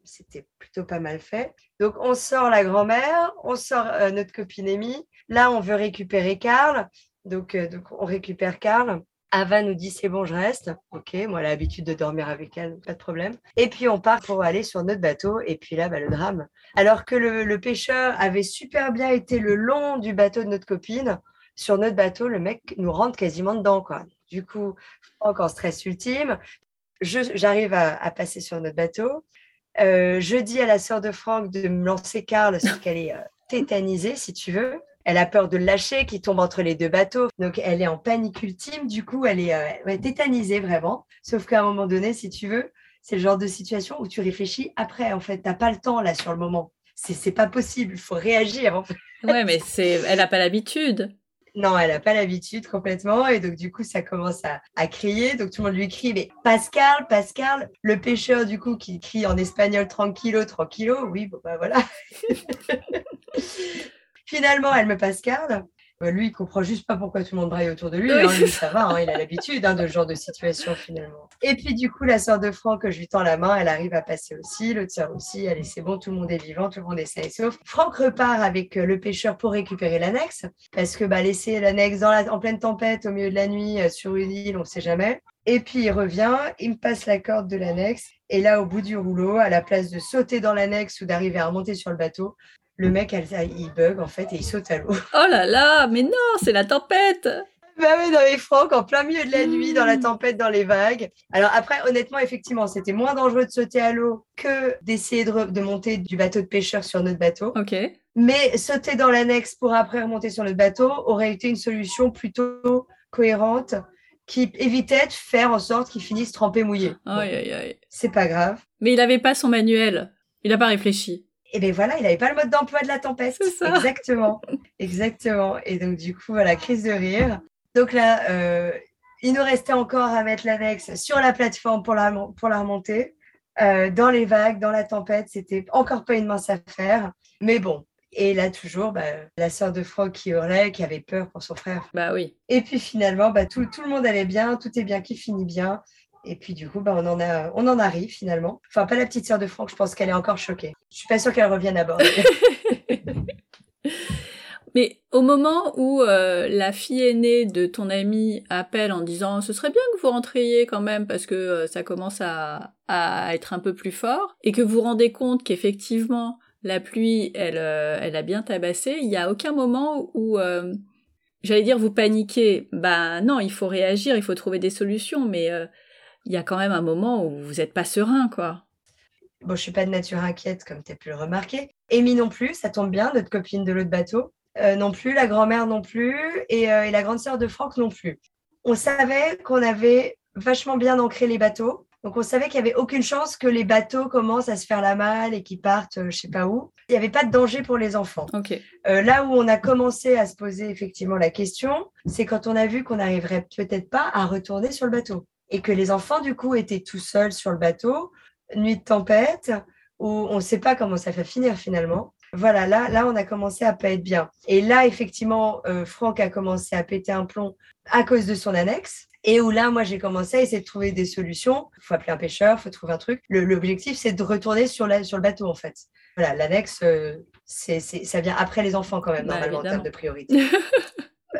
c'était plutôt pas mal fait. Donc, on sort la grand-mère, on sort notre copine Émilie. Là, on veut récupérer Karl. Donc, on récupère Karl. Ava nous dit, c'est bon, je reste. Ok, moi, elle a l'habitude de dormir avec elle, pas de problème. Et puis, on part pour aller sur notre bateau. Et puis là, bah, le drame. Alors que le pêcheur avait super bien été le long du bateau de notre copine, sur notre bateau, le mec nous rentre quasiment dedans, quoi. Du coup, encore stress ultime. J'arrive à passer sur notre bateau. Je dis à la sœur de Frank de me lancer Karl, parce qu'elle est tétanisée, si tu veux. Elle a peur de le lâcher, qu'il tombe entre les deux bateaux. Donc, elle est en panique ultime. Du coup, elle est tétanisée, vraiment. Sauf qu'à un moment donné, si tu veux, c'est le genre de situation où tu réfléchis après. En fait, tu n'as pas le temps, là, sur le moment. C'est pas possible. Il faut réagir, en fait. Ouais, mais elle n'a pas l'habitude. Non, elle n'a pas l'habitude complètement. Et donc, du coup, ça commence à crier. Donc, tout le monde lui crie, mais Pascal, Pascal. Le pêcheur, du coup, qui crie en espagnol, tranquilo, tranquilo. Oui, bon, bah voilà. Finalement, elle me passe Karl. Lui, il comprend juste pas pourquoi tout le monde braille autour de lui. Oui. Lui, ça va, il a l'habitude de ce genre de situation finalement. Et puis du coup, la sœur de Franck, je lui tends la main, elle arrive à passer aussi, l'autre sœur aussi. Allez, c'est bon, tout le monde est vivant, tout le monde est sain et sauf. Franck repart avec le pêcheur pour récupérer l'annexe, parce que laisser l'annexe en pleine tempête au milieu de la nuit sur une île, on ne sait jamais. Et puis, il revient, il me passe la corde de l'annexe. Et là, au bout du rouleau, à la place de sauter dans l'annexe ou d'arriver à remonter sur le bateau, le mec, il bug, en fait, et il saute à l'eau. Oh là là, mais non, c'est la tempête. Bah oui, non, mais Franck, en plein milieu de la nuit, dans la tempête, dans les vagues. Alors après, honnêtement, effectivement, c'était moins dangereux de sauter à l'eau que d'essayer de monter du bateau de pêcheur sur notre bateau. OK. Mais sauter dans l'annexe pour après remonter sur notre bateau aurait été une solution plutôt cohérente qui évitait de faire en sorte qu'ils finissent trempés mouillés. Aïe, aïe, aïe. C'est pas grave. Mais il n'avait pas son manuel. Il n'a pas réfléchi. Et bien voilà, il n'avait pas le mode d'emploi de la tempête. C'est ça. Exactement. Exactement. Et donc, du coup, voilà, crise de rire. Donc là, il nous restait encore à mettre l'annexe sur la plateforme pour la remonter. Dans les vagues, dans la tempête, c'était encore pas une mince affaire. Mais bon. Et là, toujours, la sœur de Franck qui hurlait, qui avait peur pour son frère. Bah oui. Et puis finalement, tout le monde allait bien, tout est bien qui finit bien. Et puis du coup, on en arrive finalement. Enfin, pas la petite sœur de Franck, je pense qu'elle est encore choquée. Je suis pas sûre qu'elle revienne à bord. Mais au moment où la fille aînée de ton amie appelle en disant « Ce serait bien que vous rentriez quand même parce que ça commence à être un peu plus fort » et que vous vous rendez compte qu'effectivement, la pluie, elle a bien tabassé, il n'y a aucun moment où... j'allais dire vous paniquez. Bah non, il faut réagir, il faut trouver des solutions, mais... il y a quand même un moment où vous n'êtes pas serein, quoi. Bon, je ne suis pas de nature inquiète, comme tu as pu le remarquer. Émilie non plus, ça tombe bien, notre copine de l'autre bateau. Non plus, la grand-mère non plus, et la grande sœur de Franck non plus. On savait qu'on avait vachement bien ancré les bateaux. Donc, on savait qu'il n'y avait aucune chance que les bateaux commencent à se faire la malle et qu'ils partent je ne sais pas où. Il n'y avait pas de danger pour les enfants. Okay. Là où on a commencé à se poser effectivement la question, c'est quand on a vu qu'on n'arriverait peut-être pas à retourner sur le bateau. Et que les enfants, du coup, étaient tout seuls sur le bateau, nuit de tempête, où on ne sait pas comment ça va finir finalement. Voilà, là, on a commencé à pas être bien. Et là, effectivement, Franck a commencé à péter un plomb à cause de son annexe. Et où là, moi, j'ai commencé à essayer de trouver des solutions. Il faut appeler un pêcheur, il faut trouver un truc. L'objectif, c'est de retourner sur le bateau, en fait. Voilà, l'annexe, ça vient après les enfants quand même, bah, normalement, évidemment. En termes de priorité.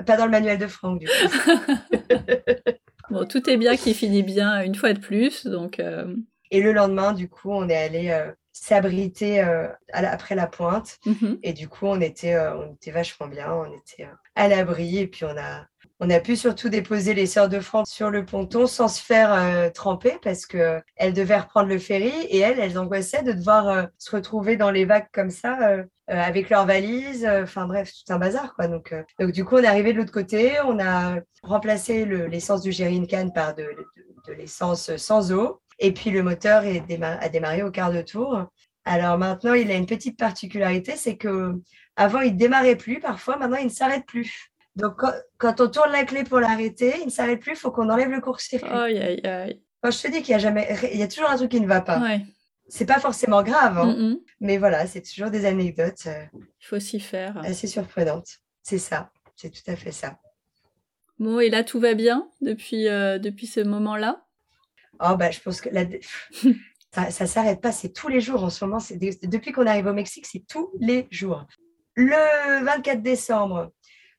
Pas dans le manuel de Franck, du coup. Bon, tout est bien qui finit bien une fois de plus. Donc, Et le lendemain, du coup, on est allé s'abriter après la pointe. Mm-hmm. Et du coup, on était vachement bien. On était à l'abri et puis on a On a pu surtout déposer les sœurs de France sur le ponton sans se faire tremper parce qu'elles devaient reprendre le ferry et elles angoissaient de devoir se retrouver dans les vagues comme ça avec leurs valises. Enfin bref, tout un bazar, quoi. Donc du coup, on est arrivé de l'autre côté. On a remplacé l'essence du jerrycan par de l'essence sans eau. Et puis, le moteur a démarré au quart de tour. Alors maintenant, il a une petite particularité, c'est qu'avant, il ne démarrait plus parfois. Maintenant, il ne s'arrête plus. Donc, quand on tourne la clé pour l'arrêter, il ne s'arrête plus, il faut qu'on enlève le court-circuit. Aïe, aïe, aïe. Quand je te dis il y a toujours un truc qui ne va pas. Ouais. C'est pas forcément grave, hein, mais voilà, c'est toujours des anecdotes. Il faut s'y faire. Assez surprenantes. C'est ça, c'est tout à fait ça. Bon, et là, tout va bien depuis ce moment-là? Oh, bah, je pense que ça ne s'arrête pas, c'est tous les jours en ce moment. Depuis qu'on arrive au Mexique, c'est tous les jours. Le 24 décembre,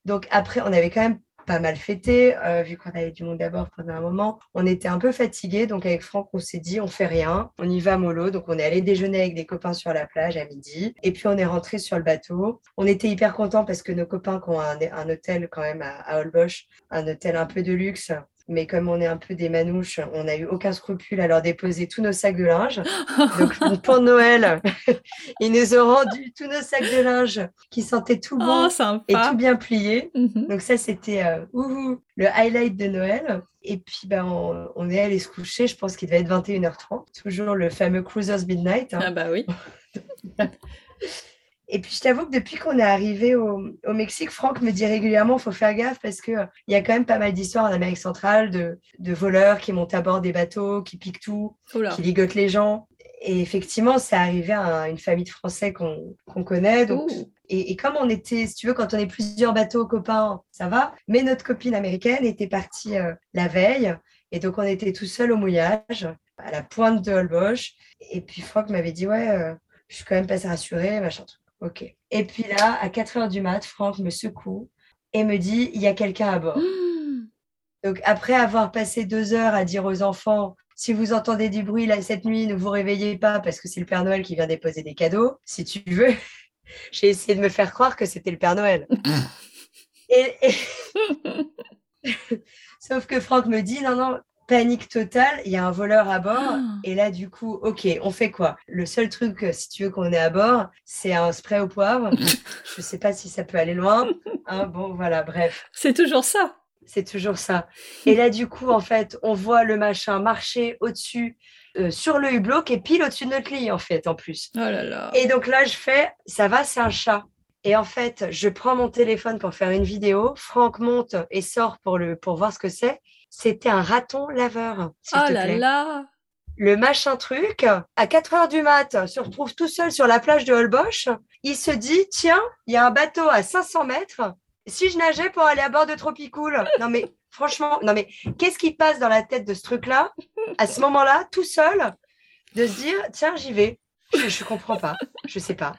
donc après, on avait quand même pas mal fêté, vu qu'on avait du monde d'abord pendant un moment. On était un peu fatigués, donc avec Franck, on s'est dit, on fait rien, on y va mollo. Donc on est allé déjeuner avec des copains sur la plage à midi, et puis on est rentré sur le bateau. On était hyper contents parce que nos copains qui ont un hôtel quand même à Holbox, un hôtel un peu de luxe, mais comme on est un peu des manouches, on n'a eu aucun scrupule à leur déposer tous nos sacs de linge. Donc, pour Noël, ils nous ont rendu tous nos sacs de linge qui sentaient tout bon et tout bien pliés. Mm-hmm. Donc ça, c'était le highlight de Noël. Et puis, on est allé se coucher. Je pense qu'il devait être 21h30. Toujours le fameux Cruiser's Midnight. Hein. Ah bah oui. Et puis, je t'avoue que depuis qu'on est arrivé au Mexique, Franck me dit régulièrement qu'il faut faire gaffe parce qu'il y a quand même pas mal d'histoires en Amérique centrale de voleurs qui montent à bord des bateaux, qui piquent tout, qui ligotent les gens. Et effectivement, c'est arrivé à une famille de Français qu'on connaît. Donc, et comme on était, si tu veux, quand on est plusieurs bateaux copains, ça va. Mais notre copine américaine était partie la veille. Et donc, on était tout seul au mouillage, à la pointe de Holbox. Et puis, Franck m'avait dit « Ouais, je suis quand même pas rassurée, machin ». Ok. Et puis là, à 4h du mat, Franck me secoue et me dit « Il y a quelqu'un à bord. » Donc, après avoir passé 2 heures à dire aux enfants « Si vous entendez du bruit là, cette nuit, ne vous réveillez pas parce que c'est le Père Noël qui vient déposer des cadeaux, si tu veux. » J'ai essayé de me faire croire que c'était le Père Noël. Sauf que Franck me dit « Non, panique totale, il y a un voleur à bord. » Et là, du coup, ok, on fait quoi? Le seul truc, si tu veux, qu'on ait à bord, c'est un spray au poivre. Je sais pas si ça peut aller loin. Hein, bon, voilà, bref. C'est toujours ça. C'est toujours ça. Et là, du coup, en fait, on voit le machin marcher au-dessus, sur le hublot, qui est pile au-dessus de notre lit, en fait, en plus. Oh là là. Et donc là, je fais, ça va, c'est un chat. Et en fait, je prends mon téléphone pour faire une vidéo. Franck monte et sort pour voir ce que c'est. C'était un raton laveur, s'il te plaît. Là. Le machin truc, à 4h du mat, se retrouve tout seul sur la plage de Holbox. Il se dit, tiens, il y a un bateau à 500 mètres. Si je nageais pour aller à bord de TropiCool. Non mais franchement, qu'est-ce qui passe dans la tête de ce truc-là, à ce moment-là, tout seul, de se dire, tiens, j'y vais. Je comprends pas, je sais pas.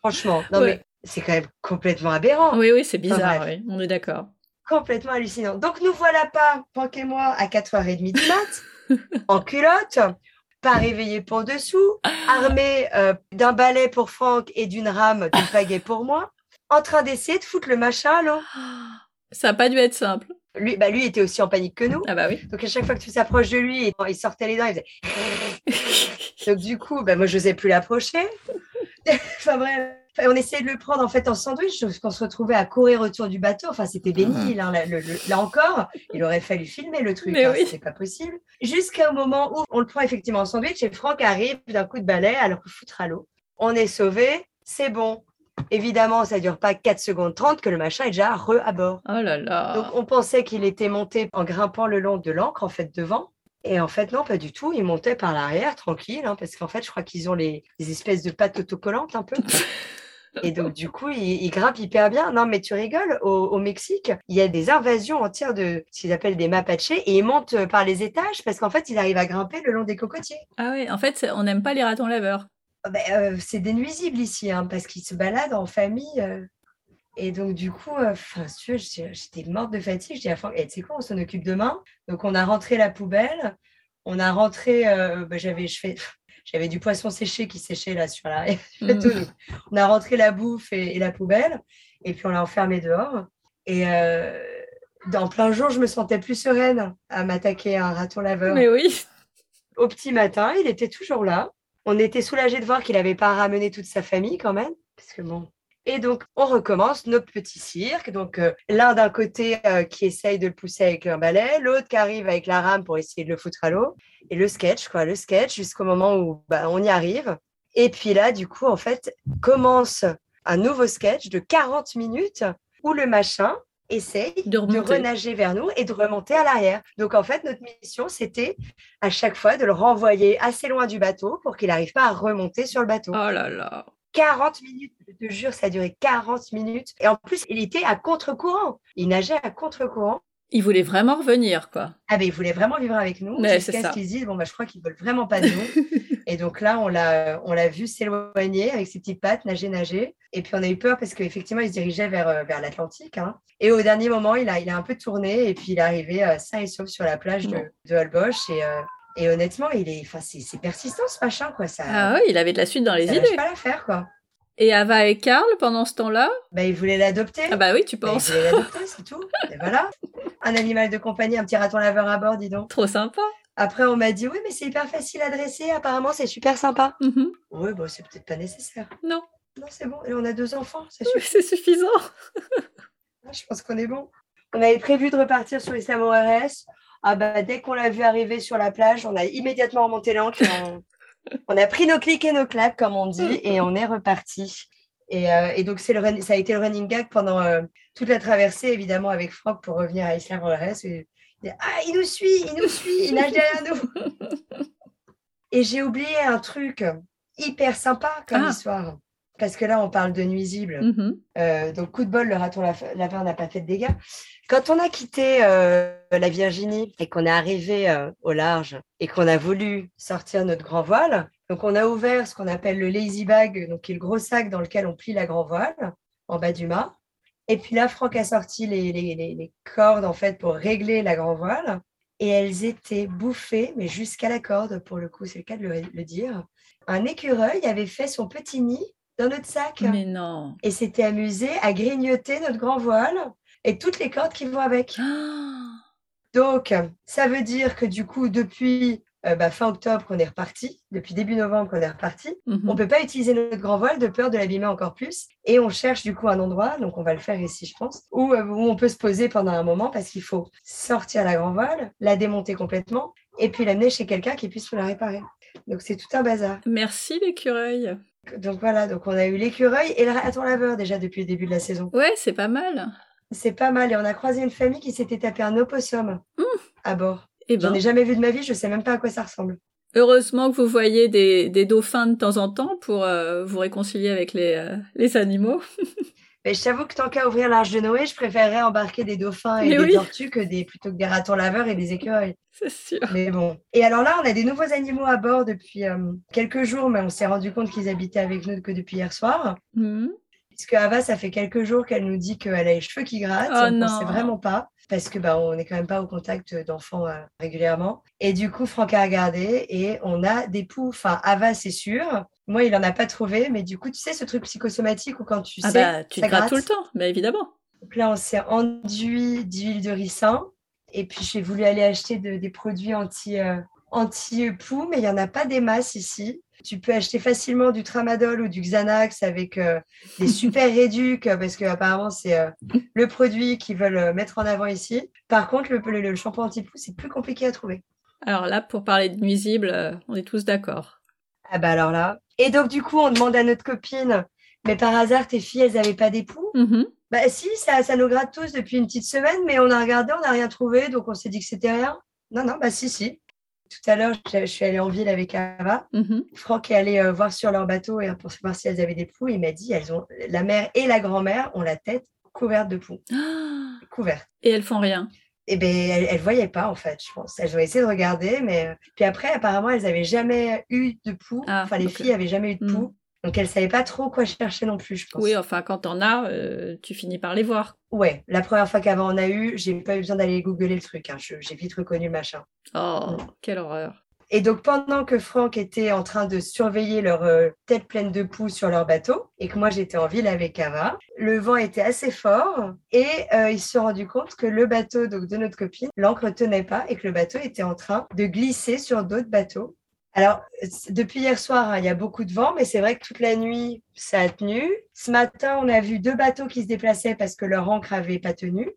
Franchement, mais c'est quand même complètement aberrant. Oui, c'est bizarre, enfin, oui, on est d'accord. Complètement hallucinant. Donc, nous voilà pas, Franck et moi, à 4h30 du mat, en culotte, pas réveillés pour dessous, armés d'un balai pour Franck et d'une rame, d'une pagaie pour moi, en train d'essayer de foutre le machin, là. Ça n'a pas dû être simple. Lui était aussi en panique que nous. Ah bah oui. Donc, à chaque fois que tu s'approches de lui, il sortait les dents, il faisait... Donc, du coup, moi, je n'osais plus l'approcher. Enfin, bref. On essayait de le prendre en fait en sandwich, parce qu'on se retrouvait à courir autour du bateau. Enfin, c'était béni, là encore. Il aurait fallu filmer le truc, hein, oui. C'était pas possible. Jusqu'au moment où on le prend effectivement en sandwich et Franck arrive d'un coup de balai à le foutre à l'eau. On est sauvés, c'est bon. Évidemment, ça dure pas 4 secondes 30 que le machin est déjà à bord. Oh là là. Donc, on pensait qu'il était monté en grimpant le long de l'ancre, en fait, devant. Et en fait, non, pas du tout. Ils montaient par l'arrière, tranquille, hein, parce qu'en fait, je crois qu'ils ont les espèces de pattes autocollantes un peu. Et donc, du coup, il grimpe hyper bien. Non, mais tu rigoles, au Mexique, il y a des invasions entières de ce qu'ils appellent des mapaches et ils montent par les étages parce qu'en fait, ils arrivent à grimper le long des cocotiers. Ah oui, en fait, on n'aime pas les ratons laveurs. C'est des nuisibles ici hein, parce qu'ils se baladent en famille. Et donc, du coup, si tu veux, j'étais morte de fatigue. Je dis à Franck, tu sais quoi, on s'en occupe demain. Donc, on a rentré la poubelle. On a rentré, j'avais du poisson séché qui séchait là sur la... On a rentré la bouffe et la poubelle et puis on l'a enfermé dehors. Et Dans plein jour, je me sentais plus sereine à m'attaquer à un raton laveur. Mais oui. Au petit matin, il était toujours là. On était soulagés de voir qu'il n'avait pas ramené toute sa famille quand même. Parce que bon... Et donc, on recommence notre petit cirque. Donc, l'un d'un côté qui essaye de le pousser avec un balai, l'autre qui arrive avec la rame pour essayer de le foutre à l'eau. Et le sketch, quoi, le sketch jusqu'au moment où bah, on y arrive. Et puis là, du coup, en fait, commence un nouveau sketch de 40 minutes où le machin essaye de renager vers nous et de remonter à l'arrière. Donc, en fait, notre mission, c'était à chaque fois de le renvoyer assez loin du bateau pour qu'il n'arrive pas à remonter sur le bateau. Oh là là! 40 minutes, je te jure, ça a duré 40 minutes. Et en plus, il était à contre-courant. Il nageait à contre-courant. Il voulait vraiment revenir, quoi. Ah ben, il voulait vraiment vivre avec nous. Mais jusqu'à ce qu'ils disent, bon, ben, je crois qu'ils ne veulent vraiment pas de nous. Et donc là, on l'a vu s'éloigner avec ses petites pattes, nager. Et puis, on a eu peur parce qu'effectivement, il se dirigeait vers l'Atlantique. Hein. Et au dernier moment, il a un peu tourné. Et puis, il est arrivé sain et sauf sur la plage de Holbox. Et honnêtement, c'est persistant, ce machin, quoi. Ça, ah oui, il avait de la suite dans les idées. Il ne pas l'affaire, quoi. Et Ava et Karl, pendant ce temps-là, ils voulaient l'adopter. Ah bah oui, tu penses. Ils voulaient l'adopter, c'est tout. Et voilà. Un animal de compagnie, un petit raton laveur à bord, dis donc. Trop sympa. Après, on m'a dit, oui, mais c'est hyper facile à dresser. Apparemment, c'est super sympa. Mm-hmm. Oui, bon, c'est peut-être pas nécessaire. Non. Non, c'est bon. Et on a 2 enfants, c'est suffisant. Oui, c'est suffisant. Je pense qu'on est bon. On avait prévu de repartir sur Isla Mujeres. Ah bah, dès qu'on l'a vu arriver sur la plage, on a immédiatement remonté l'ancre. On a pris nos clics et nos claques, comme on dit, et on est reparti. Et donc, ça a été le running gag pendant toute la traversée, évidemment, avec Frank pour revenir à Isla Mujeres. Ah, il nous suit, il nage derrière nous. Et j'ai oublié un truc hyper sympa comme histoire. Parce que là, on parle de nuisibles. Mm-hmm. Donc, coup de bol, le raton laveur n'a pas fait de dégâts. Quand on a quitté la Virginie et qu'on est arrivé au large et qu'on a voulu sortir notre grand voile, donc on a ouvert ce qu'on appelle le lazy bag, donc qui est le gros sac dans lequel on plie la grand voile en bas du mât. Et puis là, Franck a sorti les cordes en fait pour régler la grand voile. Et elles étaient bouffées, mais jusqu'à la corde, pour le coup, c'est le cas de le dire. Un écureuil avait fait son petit nid dans notre sac. Mais non. Et s'était amusé à grignoter notre grand voile et toutes les cordes qui vont avec. Oh. Donc, ça veut dire que du coup, depuis fin octobre qu'on est reparti, depuis début novembre qu'on est reparti, mm-hmm. on ne peut pas utiliser notre grand voile de peur de l'abîmer encore plus. Et on cherche du coup un endroit, donc on va le faire ici, je pense, où on peut se poser pendant un moment parce qu'il faut sortir la grand voile, la démonter complètement et puis l'amener chez quelqu'un qui puisse nous la réparer. Donc, c'est tout un bazar. Merci l'écureuil. Donc voilà, donc on a eu l'écureuil et le raton laveur déjà depuis le début de la saison. Ouais, c'est pas mal. C'est pas mal. Et on a croisé une famille qui s'était tapé un opossum à bord. Eh ben. J'en ai jamais vu de ma vie, je sais même pas à quoi ça ressemble. Heureusement que vous voyez des dauphins de temps en temps pour vous réconcilier avec les animaux. Mais je t'avoue que tant qu'à ouvrir l'Arche de Noé, je préférerais embarquer des dauphins et des tortues plutôt que des ratons laveurs et des écureuils. C'est sûr. Mais bon. Et alors là, on a des nouveaux animaux à bord depuis quelques jours, mais on s'est rendu compte qu'ils habitaient avec nous que depuis hier soir. Mmh. Puisque Ava, ça fait quelques jours qu'elle nous dit qu'elle a les cheveux qui grattent. Oh, on ne pensait vraiment pas. Parce que on n'est quand même pas au contact d'enfants régulièrement. Et du coup, Franck a regardé et on a des poux. Enfin, Ava, c'est sûr. Moi, il n'en a pas trouvé. Mais du coup, tu sais, ce truc psychosomatique où quand tu sais, tu te grattes tout le temps, mais évidemment. Donc là, on s'est enduit d'huile de ricin. Et puis, j'ai voulu aller acheter des produits anti-poux, mais il n'y en a pas des masses ici. Tu peux acheter facilement du tramadol ou du Xanax avec des super réducs parce qu'apparemment, c'est le produit qu'ils veulent mettre en avant ici. Par contre, le shampoing anti-poux, c'est plus compliqué à trouver. Alors là, pour parler de nuisibles, on est tous d'accord. Ah bah alors là. Et donc, du coup, on demande à notre copine, mais par hasard, tes filles, elles n'avaient pas des poux? Mm-hmm. Bah si, ça nous gratte tous depuis une petite semaine, mais on a regardé, on n'a rien trouvé, donc on s'est dit que c'était rien. Non, bah si. Tout à l'heure, je suis allée en ville avec Ava. Mm-hmm. Franck est allé voir sur leur bateau pour savoir si elles avaient des poux. Il m'a dit, elles ont la mère et la grand-mère ont la tête couverte de poux. Ah, couverte. Et elles font rien. Eh bien, elles ne voyaient pas, en fait, je pense. Elles ont essayé de regarder, mais... Puis après, apparemment, elles n'avaient jamais eu de poux. Ah, enfin, les filles n'avaient jamais eu de poux. Donc, elles ne savaient pas trop quoi chercher non plus, je pense. Oui, enfin, quand t'en as, tu finis par les voir. Ouais, la première fois qu'Ava en a eu, j'ai pas eu besoin d'aller googler le truc. J'ai vite reconnu le machin. Oh, quelle horreur. Et donc, pendant que Franck était en train de surveiller leur tête pleine de poux sur leur bateau et que moi, j'étais en ville avec Ava, le vent était assez fort et ils se sont rendus compte que le bateau donc, de notre copine, l'ancre ne tenait pas et que le bateau était en train de glisser sur d'autres bateaux. Alors, depuis hier soir, hein, il y a beaucoup de vent, mais c'est vrai que toute la nuit, ça a tenu. Ce matin, on a vu 2 bateaux qui se déplaçaient parce que leur ancre n'avait pas tenu.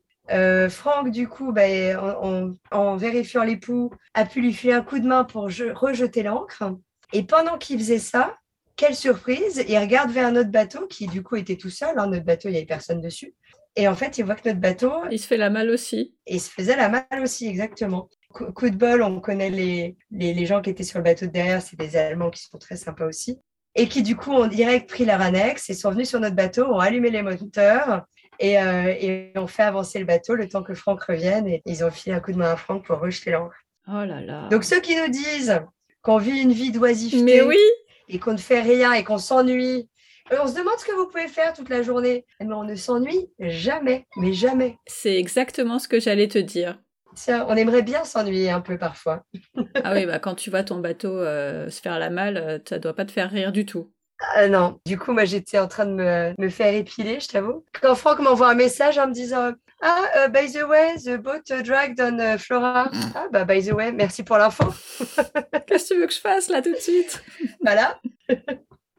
Franck, du coup, en vérifiant les poux, a pu lui filer un coup de main pour rejeter l'ancre. Et pendant qu'il faisait ça, quelle surprise, il regarde vers notre bateau qui, du coup, était tout seul. Hein, notre bateau, il n'y avait personne dessus. Et en fait, il voit que notre bateau… Il se fait la malle aussi. Il se faisait la malle aussi, exactement. Coup de bol, on connaît les gens qui étaient sur le bateau de derrière, c'est des Allemands qui sont très sympas aussi, et qui du coup ont direct pris leur annexe et sont venus sur notre bateau, ont allumé les moteurs et ont fait avancer le bateau le temps que Franck revienne et ils ont filé un coup de main à Franck pour rejeter l'ancre. Oh là là. Donc ceux qui nous disent qu'on vit une vie d'oisiveté mais oui et qu'on ne fait rien et qu'on s'ennuie, on se demande ce que vous pouvez faire toute la journée, mais on ne s'ennuie jamais, mais jamais. C'est exactement ce que j'allais te dire. Ça, on aimerait bien s'ennuyer un peu parfois. Ah oui, bah quand tu vois ton bateau se faire la malle, ça doit pas te faire rire du tout. Non, du coup, moi j'étais en train de me faire épiler, je t'avoue. Quand Franck m'envoie un message en me disant « Ah, by the way, the boat dragged on Flora. » Ah bah by the way, merci pour l'info. Qu'est-ce que tu veux que je fasse là tout de suite? Voilà.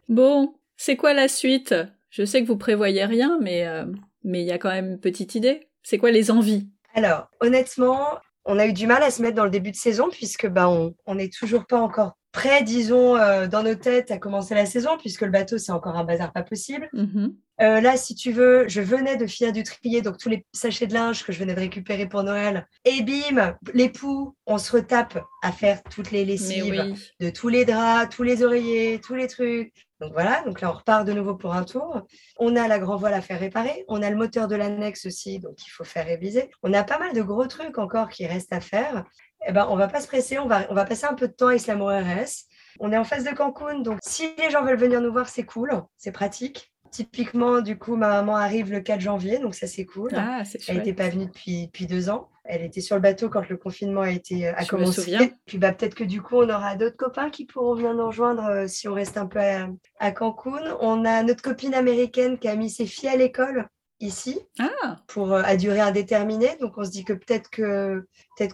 Bon, c'est quoi la suite? Je sais que vous prévoyez rien, mais il y a quand même une petite idée. C'est quoi les envies? Alors, honnêtement, on a eu du mal à se mettre dans le début de saison puisque on n'est toujours pas encore prêt, disons, dans nos têtes à commencer la saison puisque le bateau, c'est encore un bazar pas possible. Mm-hmm. Là, si tu veux, je venais de finir du trier, donc tous les sachets de linge que je venais de récupérer pour Noël. Et bim, les poux, on se retape à faire toutes les lessives de tous les draps, tous les oreillers, tous les trucs. Donc voilà, donc là on repart de nouveau pour un tour. On a la grand-voile à faire réparer, on a le moteur de l'annexe aussi, donc il faut faire réviser. On a pas mal de gros trucs encore qui restent à faire. Eh ben, on va pas se presser, on va passer un peu de temps à Isla Mujeres. On est en face de Cancun, donc si les gens veulent venir nous voir, c'est cool, c'est pratique. Typiquement, du coup, ma maman arrive le 4 janvier, donc ça c'est cool. Ah, c'est chouette. Elle n'était pas venue depuis 2 ans. Elle était sur le bateau quand le confinement a commencé. Puis peut-être que du coup, on aura d'autres copains qui pourront venir nous rejoindre si on reste un peu à Cancun. On a notre copine américaine qui a mis ses filles à l'école ici pour à durée indéterminée. Donc on se dit que peut-être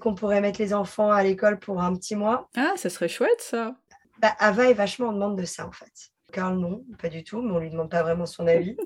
qu'on pourrait mettre les enfants à l'école pour un petit mois. Ah, ça serait chouette ça. Bah, Ava est vachement en demande de ça en fait. Karl, non, pas du tout, mais on ne lui demande pas vraiment son avis.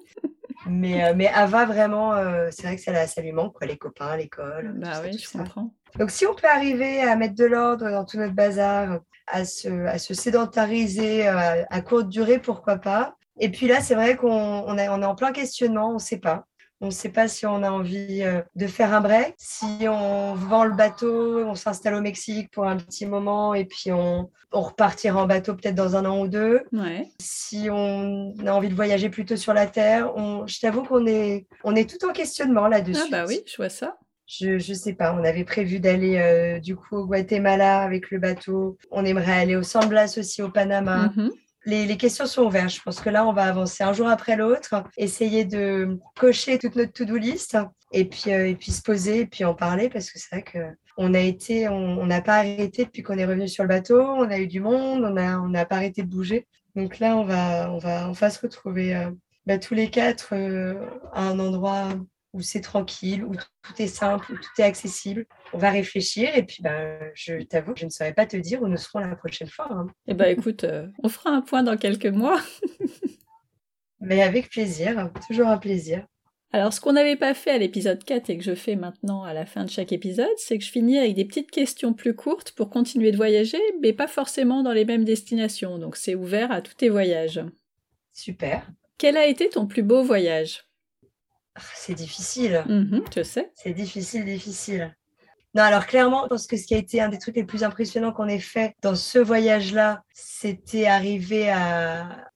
Mais Ava, vraiment, c'est vrai que ça lui manque, quoi, les copains, l'école. Bah oui, je comprends. Donc, si on peut arriver à mettre de l'ordre dans tout notre bazar, à se sédentariser à courte durée, pourquoi pas. Et puis là, c'est vrai qu'on est en plein questionnement, on ne sait pas. On ne sait pas si on a envie de faire un break, si on vend le bateau, on s'installe au Mexique pour un petit moment et puis on repartira en bateau peut-être dans 1 an ou 2. Ouais. Si on a envie de voyager plutôt sur la terre, je t'avoue qu'on est tout en questionnement là-dessus. Ah bah oui, je vois ça. Je sais pas, on avait prévu d'aller du coup au Guatemala avec le bateau. On aimerait aller au San Blas aussi au Panama. Mm-hmm. Les questions sont ouvertes. Je pense que là, on va avancer un jour après l'autre, essayer de cocher toute notre to-do list et puis se poser et puis en parler parce que c'est vrai qu'on a été, on n'a pas arrêté depuis qu'on est revenu sur le bateau. On a eu du monde, on n'a pas arrêté de bouger. Donc là, on va se retrouver tous les 4 à un endroit où c'est tranquille, où tout est simple, où tout est accessible. On va réfléchir et puis je t'avoue que je ne saurais pas te dire où nous serons la prochaine fois. Hein. Eh bien, écoute, on fera un point dans quelques mois. Mais avec plaisir, toujours un plaisir. Alors, ce qu'on n'avait pas fait à l'épisode 4 et que je fais maintenant à la fin de chaque épisode, c'est que je finis avec des petites questions plus courtes pour continuer de voyager, mais pas forcément dans les mêmes destinations. Donc, c'est ouvert à tous tes voyages. Super. Quel a été ton plus beau voyage ? C'est difficile. Mmh, je sais. C'est difficile. Non, alors clairement, je pense que ce qui a été un des trucs les plus impressionnants qu'on ait fait dans ce voyage-là, c'était arriver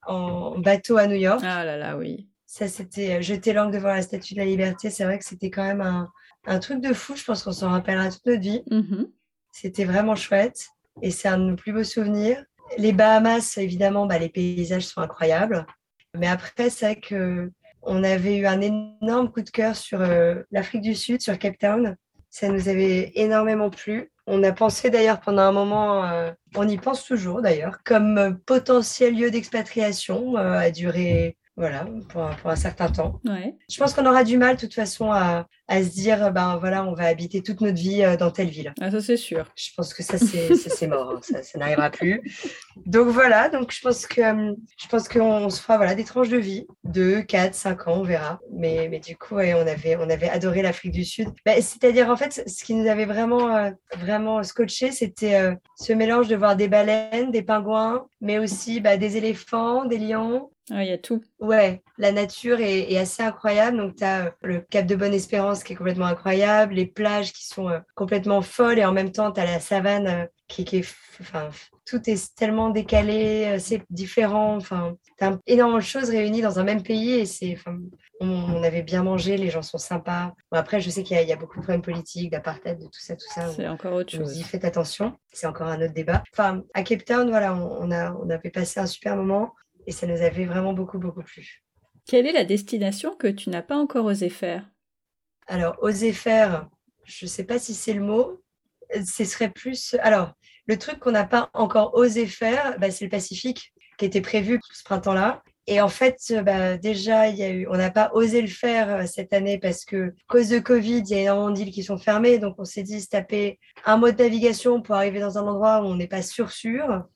en bateau à New York. Ah là là, oui. Ça, c'était jeter l'ancre devant la Statue de la Liberté. C'est vrai que c'était quand même un truc de fou. Je pense qu'on s'en rappellera toute notre vie. Mmh. C'était vraiment chouette. Et c'est un de nos plus beaux souvenirs. Les Bahamas, évidemment, les paysages sont incroyables. Mais après, c'est vrai que on avait eu un énorme coup de cœur sur l'Afrique du Sud, sur Cape Town. Ça nous avait énormément plu. On a pensé d'ailleurs pendant un moment, on y pense toujours d'ailleurs, comme potentiel lieu d'expatriation à durer... Voilà, pour un certain temps. Ouais. Je pense qu'on aura du mal, de toute façon, à se dire, ben voilà, on va habiter toute notre vie dans telle ville. Ah, ça, c'est sûr. Je pense que ça, c'est mort, hein. ça n'arrivera plus. Donc, voilà, donc, je pense qu'on se fera des tranches de vie, 2, 4, 5 ans, on verra. Mais du coup, ouais, on avait adoré l'Afrique du Sud. Bah, c'est-à-dire, en fait, ce qui nous avait vraiment scotché, c'était ce mélange de voir des baleines, des pingouins, mais aussi des éléphants, des lions. Ouais, il y a tout. Ouais, la nature est assez incroyable. Donc, tu as le Cap de Bonne-Espérance qui est complètement incroyable, les plages qui sont complètement folles et en même temps, tu as la savane qui est tout est tellement décalé, c'est différent. Enfin, tu as énormément de choses réunies dans un même pays et on avait bien mangé, les gens sont sympas. Bon, après, je sais qu'il y a beaucoup de problèmes politiques, d'apartheid, de tout ça. C'est encore autre chose. Vous y faites attention, c'est encore un autre débat. Enfin, à Cape Town, voilà, on avait passé un super moment. Et ça nous avait vraiment beaucoup, beaucoup plu. Quelle est la destination que tu n'as pas encore osé faire ? Alors, oser faire, je ne sais pas si c'est le mot. Ce serait plus... Alors, le truc qu'on n'a pas encore osé faire, c'est le Pacifique, qui était prévu ce printemps-là. Et en fait, déjà, on n'a pas osé le faire cette année parce que, à cause de Covid, il y a énormément d'îles qui sont fermées. Donc, on s'est dit se taper un mois de navigation pour arriver dans un endroit où on n'est pas sûr,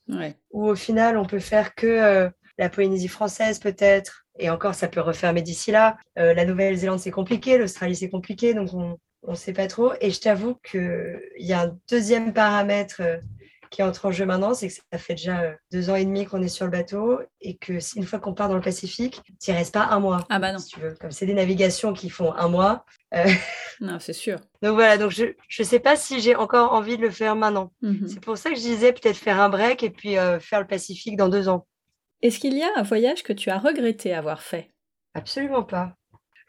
ouais. Où au final, on peut faire que... la Polynésie française peut-être, et encore ça peut refermer d'ici là. La Nouvelle-Zélande c'est compliqué, l'Australie c'est compliqué, donc on sait pas trop. Et je t'avoue qu'il y a un deuxième paramètre qui entre en jeu maintenant, c'est que ça fait déjà 2 ans et demi qu'on est sur le bateau et que une fois qu'on part dans le Pacifique, t'y restes pas un mois. Ah bah non. Si tu veux. Comme c'est des navigations qui font un mois. Non, c'est sûr. Donc voilà, donc je sais pas si j'ai encore envie de le faire maintenant. Mm-hmm. C'est pour ça que je disais peut-être faire un break et puis faire le Pacifique dans 2 ans. Est-ce qu'il y a un voyage que tu as regretté avoir fait ? Absolument pas.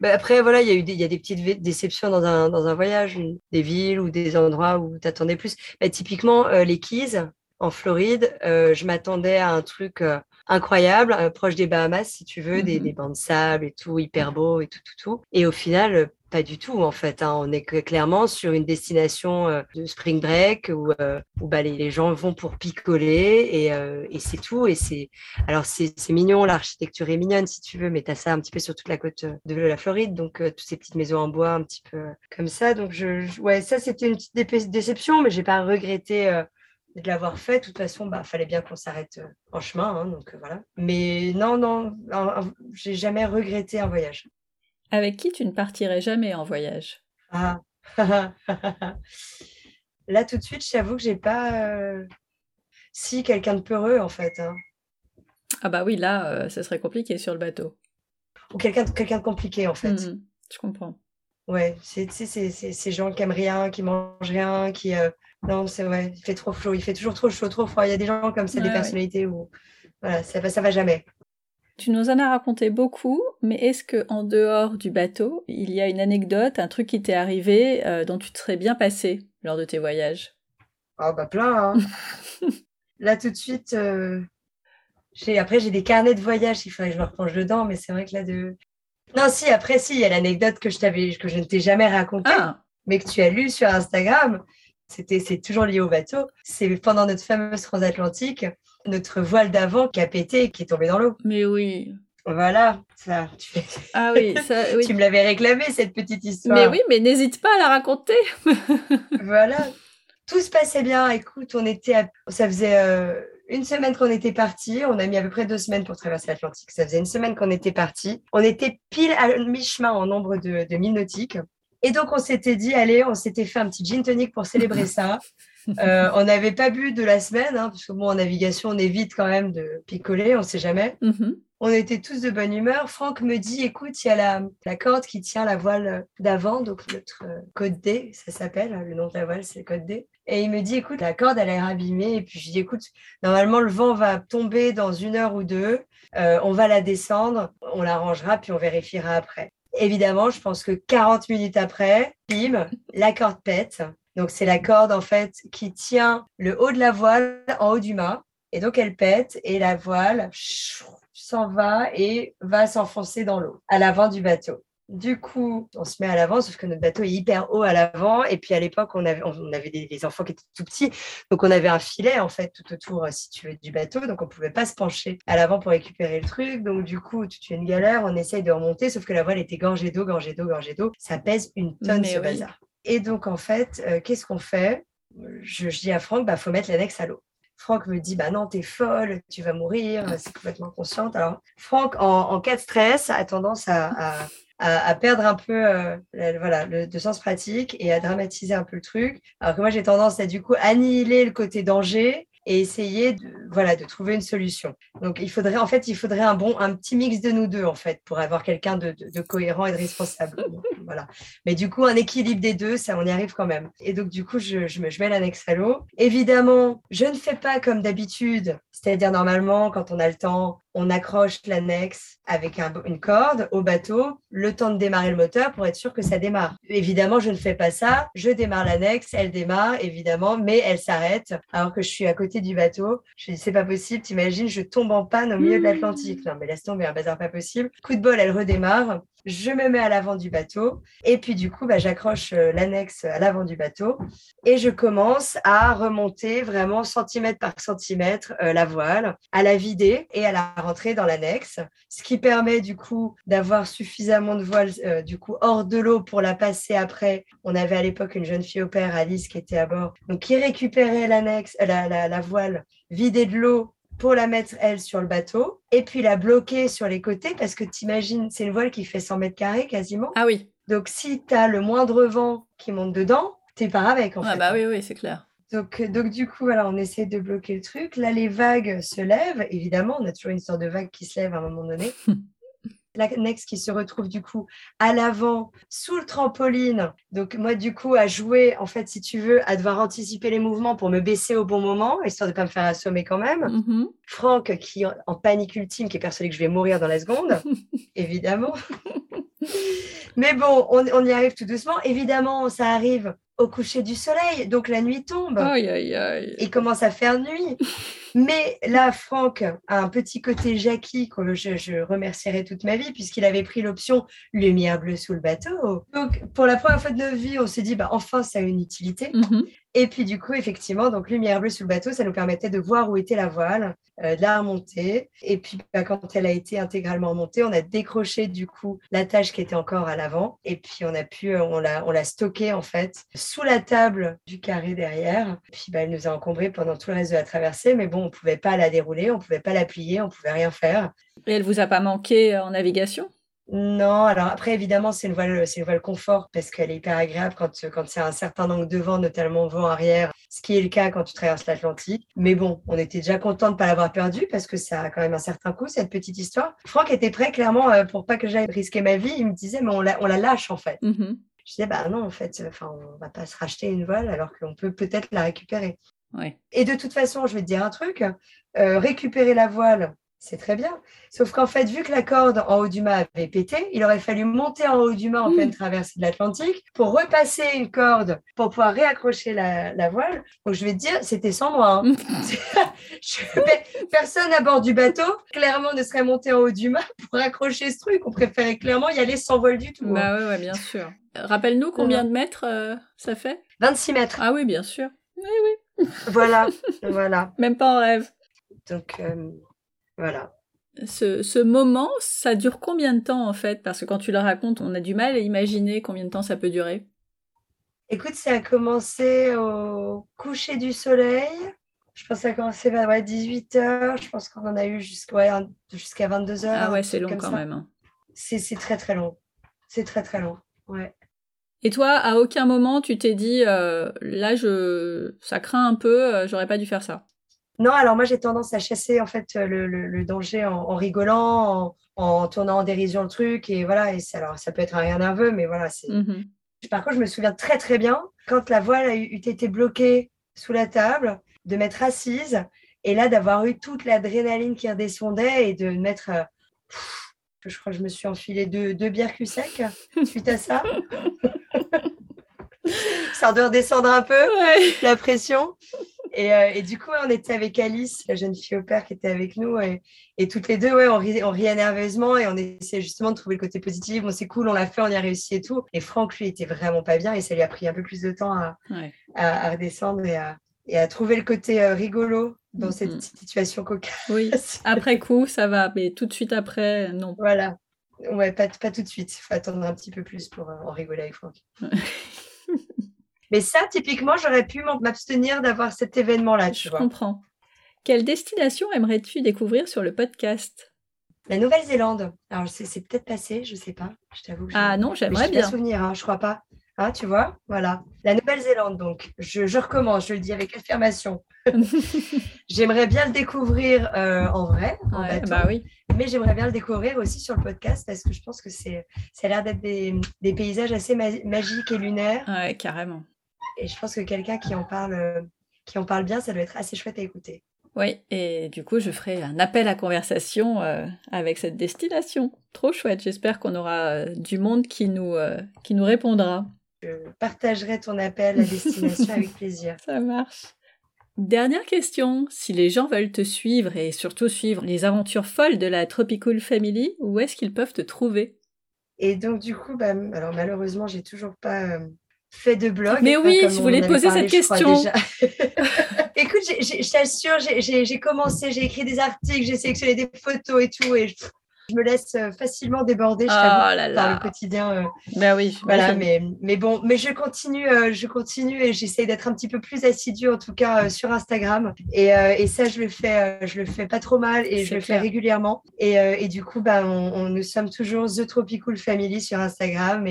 Après, voilà, il y a des petites déceptions dans un voyage, des villes ou des endroits où tu attendais plus. Typiquement, les Keys, en Floride, je m'attendais à un truc incroyable, proche des Bahamas, si tu veux, des bancs de sable et tout, hyper beau et tout. Et au final, pas du tout, en fait. Hein. On est clairement sur une destination de spring break où les gens vont pour picoler et c'est tout. Et c'est mignon, l'architecture est mignonne, si tu veux, mais tu as ça un petit peu sur toute la côte de la Floride. Donc, toutes ces petites maisons en bois un petit peu comme ça. Donc, ça, c'était une petite déception, mais j'ai pas regretté de l'avoir fait. De toute façon, fallait bien qu'on s'arrête en chemin. Hein, donc, voilà. Mais non, j'ai jamais regretté un voyage. Avec qui tu ne partirais jamais en voyage ? Ah. Là, tout de suite, je t'avoue que j'ai pas... Si, quelqu'un de peureux, en fait. Hein. Ah bah oui, là, ça serait compliqué sur le bateau. Ou quelqu'un de compliqué, en fait. Mmh, je comprends. Ouais, c'est ces gens qui aiment rien, qui mangent rien, qui... Non, c'est vrai, il fait trop chaud, il fait toujours trop chaud, trop froid. Il y a des gens comme ça, ouais, des personnalités où... Voilà, ça va jamais. Tu nous en as raconté beaucoup, mais est-ce qu'en dehors du bateau, il y a une anecdote, un truc qui t'est arrivé dont tu te serais bien passé lors de tes voyages ? Ah plein, hein. Là, tout de suite, après j'ai des carnets de voyage, il faudrait que je me replonge dedans, mais c'est vrai que là... Non, si, après, si, il y a l'anecdote que je ne t'ai jamais racontée, mais que tu as lue sur Instagram, c'est toujours lié au bateau, c'est pendant notre fameuse transatlantique... Notre voile d'avant qui a pété et qui est tombée dans l'eau. Mais oui. Voilà, ça. Ah oui, ça. Oui. Tu me l'avais réclamé, cette petite histoire. Mais oui, mais n'hésite pas à la raconter. Voilà. Tout se passait bien. Écoute, ça faisait une semaine qu'on était partis. On a mis à peu près 2 semaines pour traverser l'Atlantique. Ça faisait une semaine qu'on était partis. On était pile à mi-chemin en nombre de milles nautiques. Et donc, on s'était dit, allez, on s'était fait un petit gin tonic pour célébrer ça. On n'avait pas bu de la semaine, hein, parce que en navigation, on évite quand même de picoler, on ne sait jamais. Mm-hmm. On était tous de bonne humeur. Franck me dit, écoute, il y a la corde qui tient la voile d'avant, donc notre code D, ça s'appelle, le nom de la voile, c'est le code D. Et il me dit, écoute, la corde, elle est abîmée. Et puis je dis, écoute, normalement, le vent va tomber dans 1 heure ou 2. On va la descendre, on la rangera, puis on vérifiera après. Évidemment, je pense que 40 minutes après, bim, la corde pète. Donc, c'est la corde, en fait, qui tient le haut de la voile en haut du mât. Et donc, elle pète et la voile s'en va et va s'enfoncer dans l'eau à l'avant du bateau. Du coup, on se met à l'avant, sauf que notre bateau est hyper haut à l'avant. Et puis à l'époque, on avait des enfants qui étaient tout petits. Donc, on avait un filet, en fait, tout autour, si tu veux, du bateau. Donc, on ne pouvait pas se pencher à l'avant pour récupérer le truc. Donc, du coup, toute une galère. On essaye de remonter, sauf que la voile était gorgée d'eau. Ça pèse une tonne, mais ce bazar. Et donc, en fait, qu'est-ce qu'on fait ? Je dis à Franck, bah, faut mettre l'annexe à l'eau. Franck me dit, bah non, t'es folle, tu vas mourir, c'est complètement consciente. Alors, Franck, en cas de stress, a tendance à perdre un peu le sens pratique et à dramatiser un peu le truc. Alors que moi, j'ai tendance à, du coup, annihiler le côté danger et essayer de trouver une solution. Donc, il faudrait un petit mix de nous deux, en fait, pour avoir quelqu'un de cohérent et de responsable. Donc, voilà. Mais du coup, un équilibre des deux, ça, on y arrive quand même. Et donc, du coup, je mets l'annexe à l'eau. Évidemment, je ne fais pas comme d'habitude. C'est-à-dire, normalement, quand on a le temps, on accroche l'annexe avec une corde au bateau, le temps de démarrer le moteur pour être sûr que ça démarre. Évidemment, je ne fais pas ça. Je démarre l'annexe, elle démarre, évidemment, mais elle s'arrête alors que je suis à côté du bateau. Je dis, c'est pas possible, t'imagines, je tombe en panne au milieu de l'Atlantique. Non, mais laisse tomber, un bazar pas possible. Coup de bol, elle redémarre. Je me mets à l'avant du bateau et puis du coup, j'accroche l'annexe à l'avant du bateau et je commence à remonter vraiment centimètre par centimètre la voile, à la vider et à la rentrer dans l'annexe, ce qui permet du coup d'avoir suffisamment de voile du coup hors de l'eau pour la passer après. On avait à l'époque une jeune fille au pair, Alice, qui était à bord, donc qui récupérait l'annexe, la voile vidée de l'eau, pour la mettre, elle, sur le bateau et puis la bloquer sur les côtés parce que t'imagines, c'est une voile qui fait 100 mètres carrés quasiment. Ah oui. Donc, si t'as le moindre vent qui monte dedans, t'es pas avec, en fait. Ah bah oui, c'est clair. Donc du coup, alors, on essaie de bloquer le truc. Là, les vagues se lèvent. Évidemment, on a toujours une sorte de vague qui se lève à un moment donné. L'annexe qui se retrouve du coup à l'avant, sous le trampoline. Donc moi du coup à jouer, en fait, si tu veux, à devoir anticiper les mouvements pour me baisser au bon moment, histoire de ne pas me faire assommer quand même. Mm-hmm. Franck qui en panique ultime, qui est persuadé que je vais mourir dans la seconde, évidemment. Mais bon, on y arrive tout doucement. Évidemment, ça arrive au coucher du soleil, donc la nuit tombe. Aïe, aïe, aïe. Il commence à faire nuit. Mais là, Franck a un petit côté Jackie que je remercierai toute ma vie, puisqu'il avait pris l'option lumière bleue sous le bateau. Donc, pour la première fois de notre vie, on s'est dit, bah, enfin, ça a une utilité. Mm-hmm. Et puis, du coup, effectivement, donc lumière bleue sous le bateau, ça nous permettait de voir où était la voile, de la remonter. Et puis, bah, quand elle a été intégralement remontée, on a décroché, du coup, l'attache qui était encore à l'avant. Et puis, on a pu, on l'a stockée, en fait, sous la table du carré derrière. Et puis, bah, elle nous a encombrés pendant tout le reste de la traversée. Mais bon, on ne pouvait pas la dérouler, on ne pouvait pas la plier, on ne pouvait rien faire. Et elle ne vous a pas manqué en navigation ? Non, alors après, évidemment, c'est une voile confort parce qu'elle est hyper agréable quand c'est un certain angle de vent, notamment vent arrière, ce qui est le cas quand tu traverses l'Atlantique. Mais bon, on était déjà content de ne pas l'avoir perdue parce que ça a quand même un certain coût, cette petite histoire. Franck était prêt, clairement, pour pas que j'aille risquer ma vie. Il me disait, mais on la lâche, en fait. Mm-hmm. Je disais, bah non, en fait, on va pas se racheter une voile alors qu'on peut peut-être la récupérer. Ouais. Et de toute façon, je vais te dire un truc, récupérer la voile, c'est très bien. Sauf qu'en fait, vu que la corde en haut du mât avait pété, il aurait fallu monter en haut du mât en pleine traversée de l'Atlantique pour repasser une corde pour pouvoir réaccrocher la voile. Donc, je vais te dire, c'était sans moi. Hein. Personne à bord du bateau, clairement, ne serait monté en haut du mât pour accrocher ce truc. On préférait clairement y aller sans voile du tout. Bah hein. Ouais, bien sûr. Rappelle-nous combien de mètres ça fait ? 26 mètres. Ah oui, bien sûr. Oui. Voilà. Même pas en rêve. Donc... Voilà. Ce moment, ça dure combien de temps en fait ? Parce que quand tu le racontes, on a du mal à imaginer combien de temps ça peut durer. Écoute, ça a commencé au coucher du soleil. Je pense que ça a commencé vers 18h. Je pense qu'on en a eu jusqu'à 22h. Ah ouais, c'est long quand même. Hein. C'est très très long. C'est très très long, ouais. Et toi, à aucun moment, tu t'es dit là, ça craint un peu, j'aurais pas dû faire ça ? Non, alors moi, j'ai tendance à chasser en fait le danger en rigolant, en tournant en dérision le truc. Et voilà, alors, ça peut être un rire nerveux, mais voilà. Mm-hmm. Par contre, je me souviens très, très bien, quand la voile eut été bloquée sous la table, de m'être assise et là, d'avoir eu toute l'adrénaline qui redescendait et de mettre... je crois que je me suis enfilée deux bières cul-sec suite à ça. Ça doit redescendre un peu, la pression. Et du coup, on était avec Alice, la jeune fille au pair qui était avec nous. Et toutes les deux, ouais, on riait nerveusement et on essayait justement de trouver le côté positif. Bon, c'est cool, on l'a fait, on y a réussi et tout. Et Franck, lui, était vraiment pas bien et ça lui a pris un peu plus de temps à redescendre et à trouver le côté rigolo dans cette situation cocasse. Oui, après coup, ça va, mais tout de suite après, non. Voilà, ouais, pas tout de suite. Il faut attendre un petit peu plus pour en rigoler avec Franck. Mais ça, typiquement, j'aurais pu m'abstenir d'avoir cet événement-là, tu vois. Je comprends. Quelle destination aimerais-tu découvrir sur le podcast ? La Nouvelle-Zélande. Alors, c'est peut-être passé, je ne sais pas. Je t'avoue que non, j'aimerais bien. Je n'ai pas souvenir, je ne crois pas. Hein, tu vois, voilà. La Nouvelle-Zélande, donc, je recommence, je le dis avec affirmation. J'aimerais bien le découvrir en vrai, en bateau. Bah oui. Mais j'aimerais bien le découvrir aussi sur le podcast parce que je pense que ça a l'air d'être des paysages assez magiques et lunaires. Ouais, carrément. Et je pense que quelqu'un qui en parle bien, ça doit être assez chouette à écouter. Oui, et du coup, je ferai un appel à conversation avec cette destination. Trop chouette, j'espère qu'on aura du monde qui nous répondra. Je partagerai ton appel à destination avec plaisir. Ça marche. Dernière question, si les gens veulent te suivre et surtout suivre les aventures folles de la Tropicool Family, où est-ce qu'ils peuvent te trouver ? Et donc du coup, alors malheureusement, j'ai toujours pas fait de blog. Mais oui, je voulais poser cette question. Écoute, je t'assure, j'ai commencé, j'ai écrit des articles, j'ai sélectionné des photos et tout, et je me laisse facilement déborder, je t'avoue, par le quotidien. Ben oui. Voilà, mais bon, mais je continue et j'essaye d'être un petit peu plus assidue, en tout cas sur Instagram. Et ça, je le fais pas trop mal et je le fais régulièrement. Et du coup, nous sommes toujours The Tropicool Family sur Instagram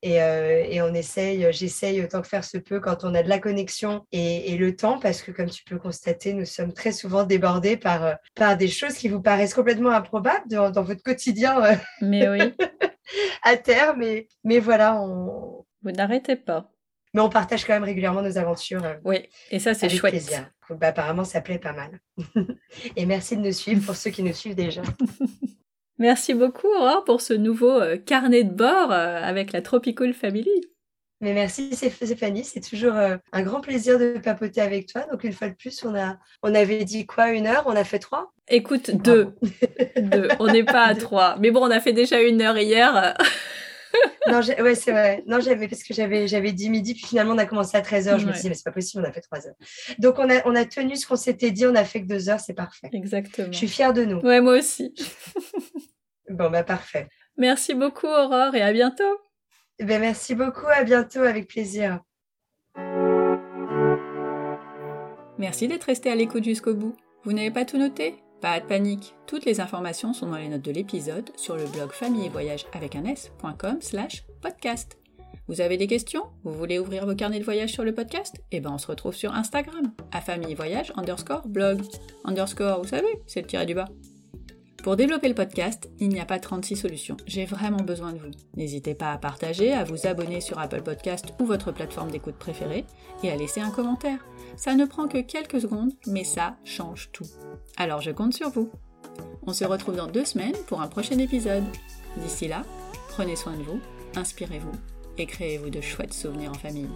et j'essaye autant que faire se peut quand on a de la connexion et le temps, parce que comme tu peux constater, nous sommes très souvent débordés par des choses qui vous paraissent complètement improbables dans votre quotidien mais oui. à terre, mais voilà, vous n'arrêtez pas. Mais on partage quand même régulièrement nos aventures. Oui, et ça, c'est chouette. Avec plaisir. Apparemment, ça plaît pas mal. Et merci de nous suivre pour ceux qui nous suivent déjà. Merci beaucoup, Aurore, pour ce nouveau carnet de bord avec la Tropicool Family. Mais merci, Stéphanie. C'est toujours un grand plaisir de papoter avec toi. Donc, une fois de plus, on avait dit quoi, 1 heure ? On a fait 3 ? Écoute, 2. On n'est pas à 3. Mais bon, on a fait déjà 1 heure hier. Non, ouais, c'est vrai. Non, parce que j'avais dit midi, puis finalement, on a commencé à 13h. Je me disais, mais c'est pas possible, on a fait 3 heures. Donc, on a tenu ce qu'on s'était dit, on a fait que 2 heures, c'est parfait. Exactement. Je suis fière de nous. Ouais, moi aussi. Bon, parfait. Merci beaucoup, Aurore, et à bientôt. Merci beaucoup, à bientôt, avec plaisir. Merci d'être resté à l'écoute jusqu'au bout. Vous n'avez pas tout noté ? Pas de panique, toutes les informations sont dans les notes de l'épisode sur le blog famille-et-voyage.com/podcast. Vous avez des questions ? Vous voulez ouvrir vos carnets de voyage sur le podcast ? Eh ben on se retrouve sur Instagram, à famille-voyage_blog. Underscore, vous savez, c'est le tiré du bas. Pour développer le podcast, il n'y a pas 36 solutions. J'ai vraiment besoin de vous. N'hésitez pas à partager, à vous abonner sur Apple Podcast ou votre plateforme d'écoute préférée et à laisser un commentaire. Ça ne prend que quelques secondes, mais ça change tout. Alors je compte sur vous. On se retrouve dans 2 semaines pour un prochain épisode. D'ici là, prenez soin de vous, inspirez-vous et créez-vous de chouettes souvenirs en famille.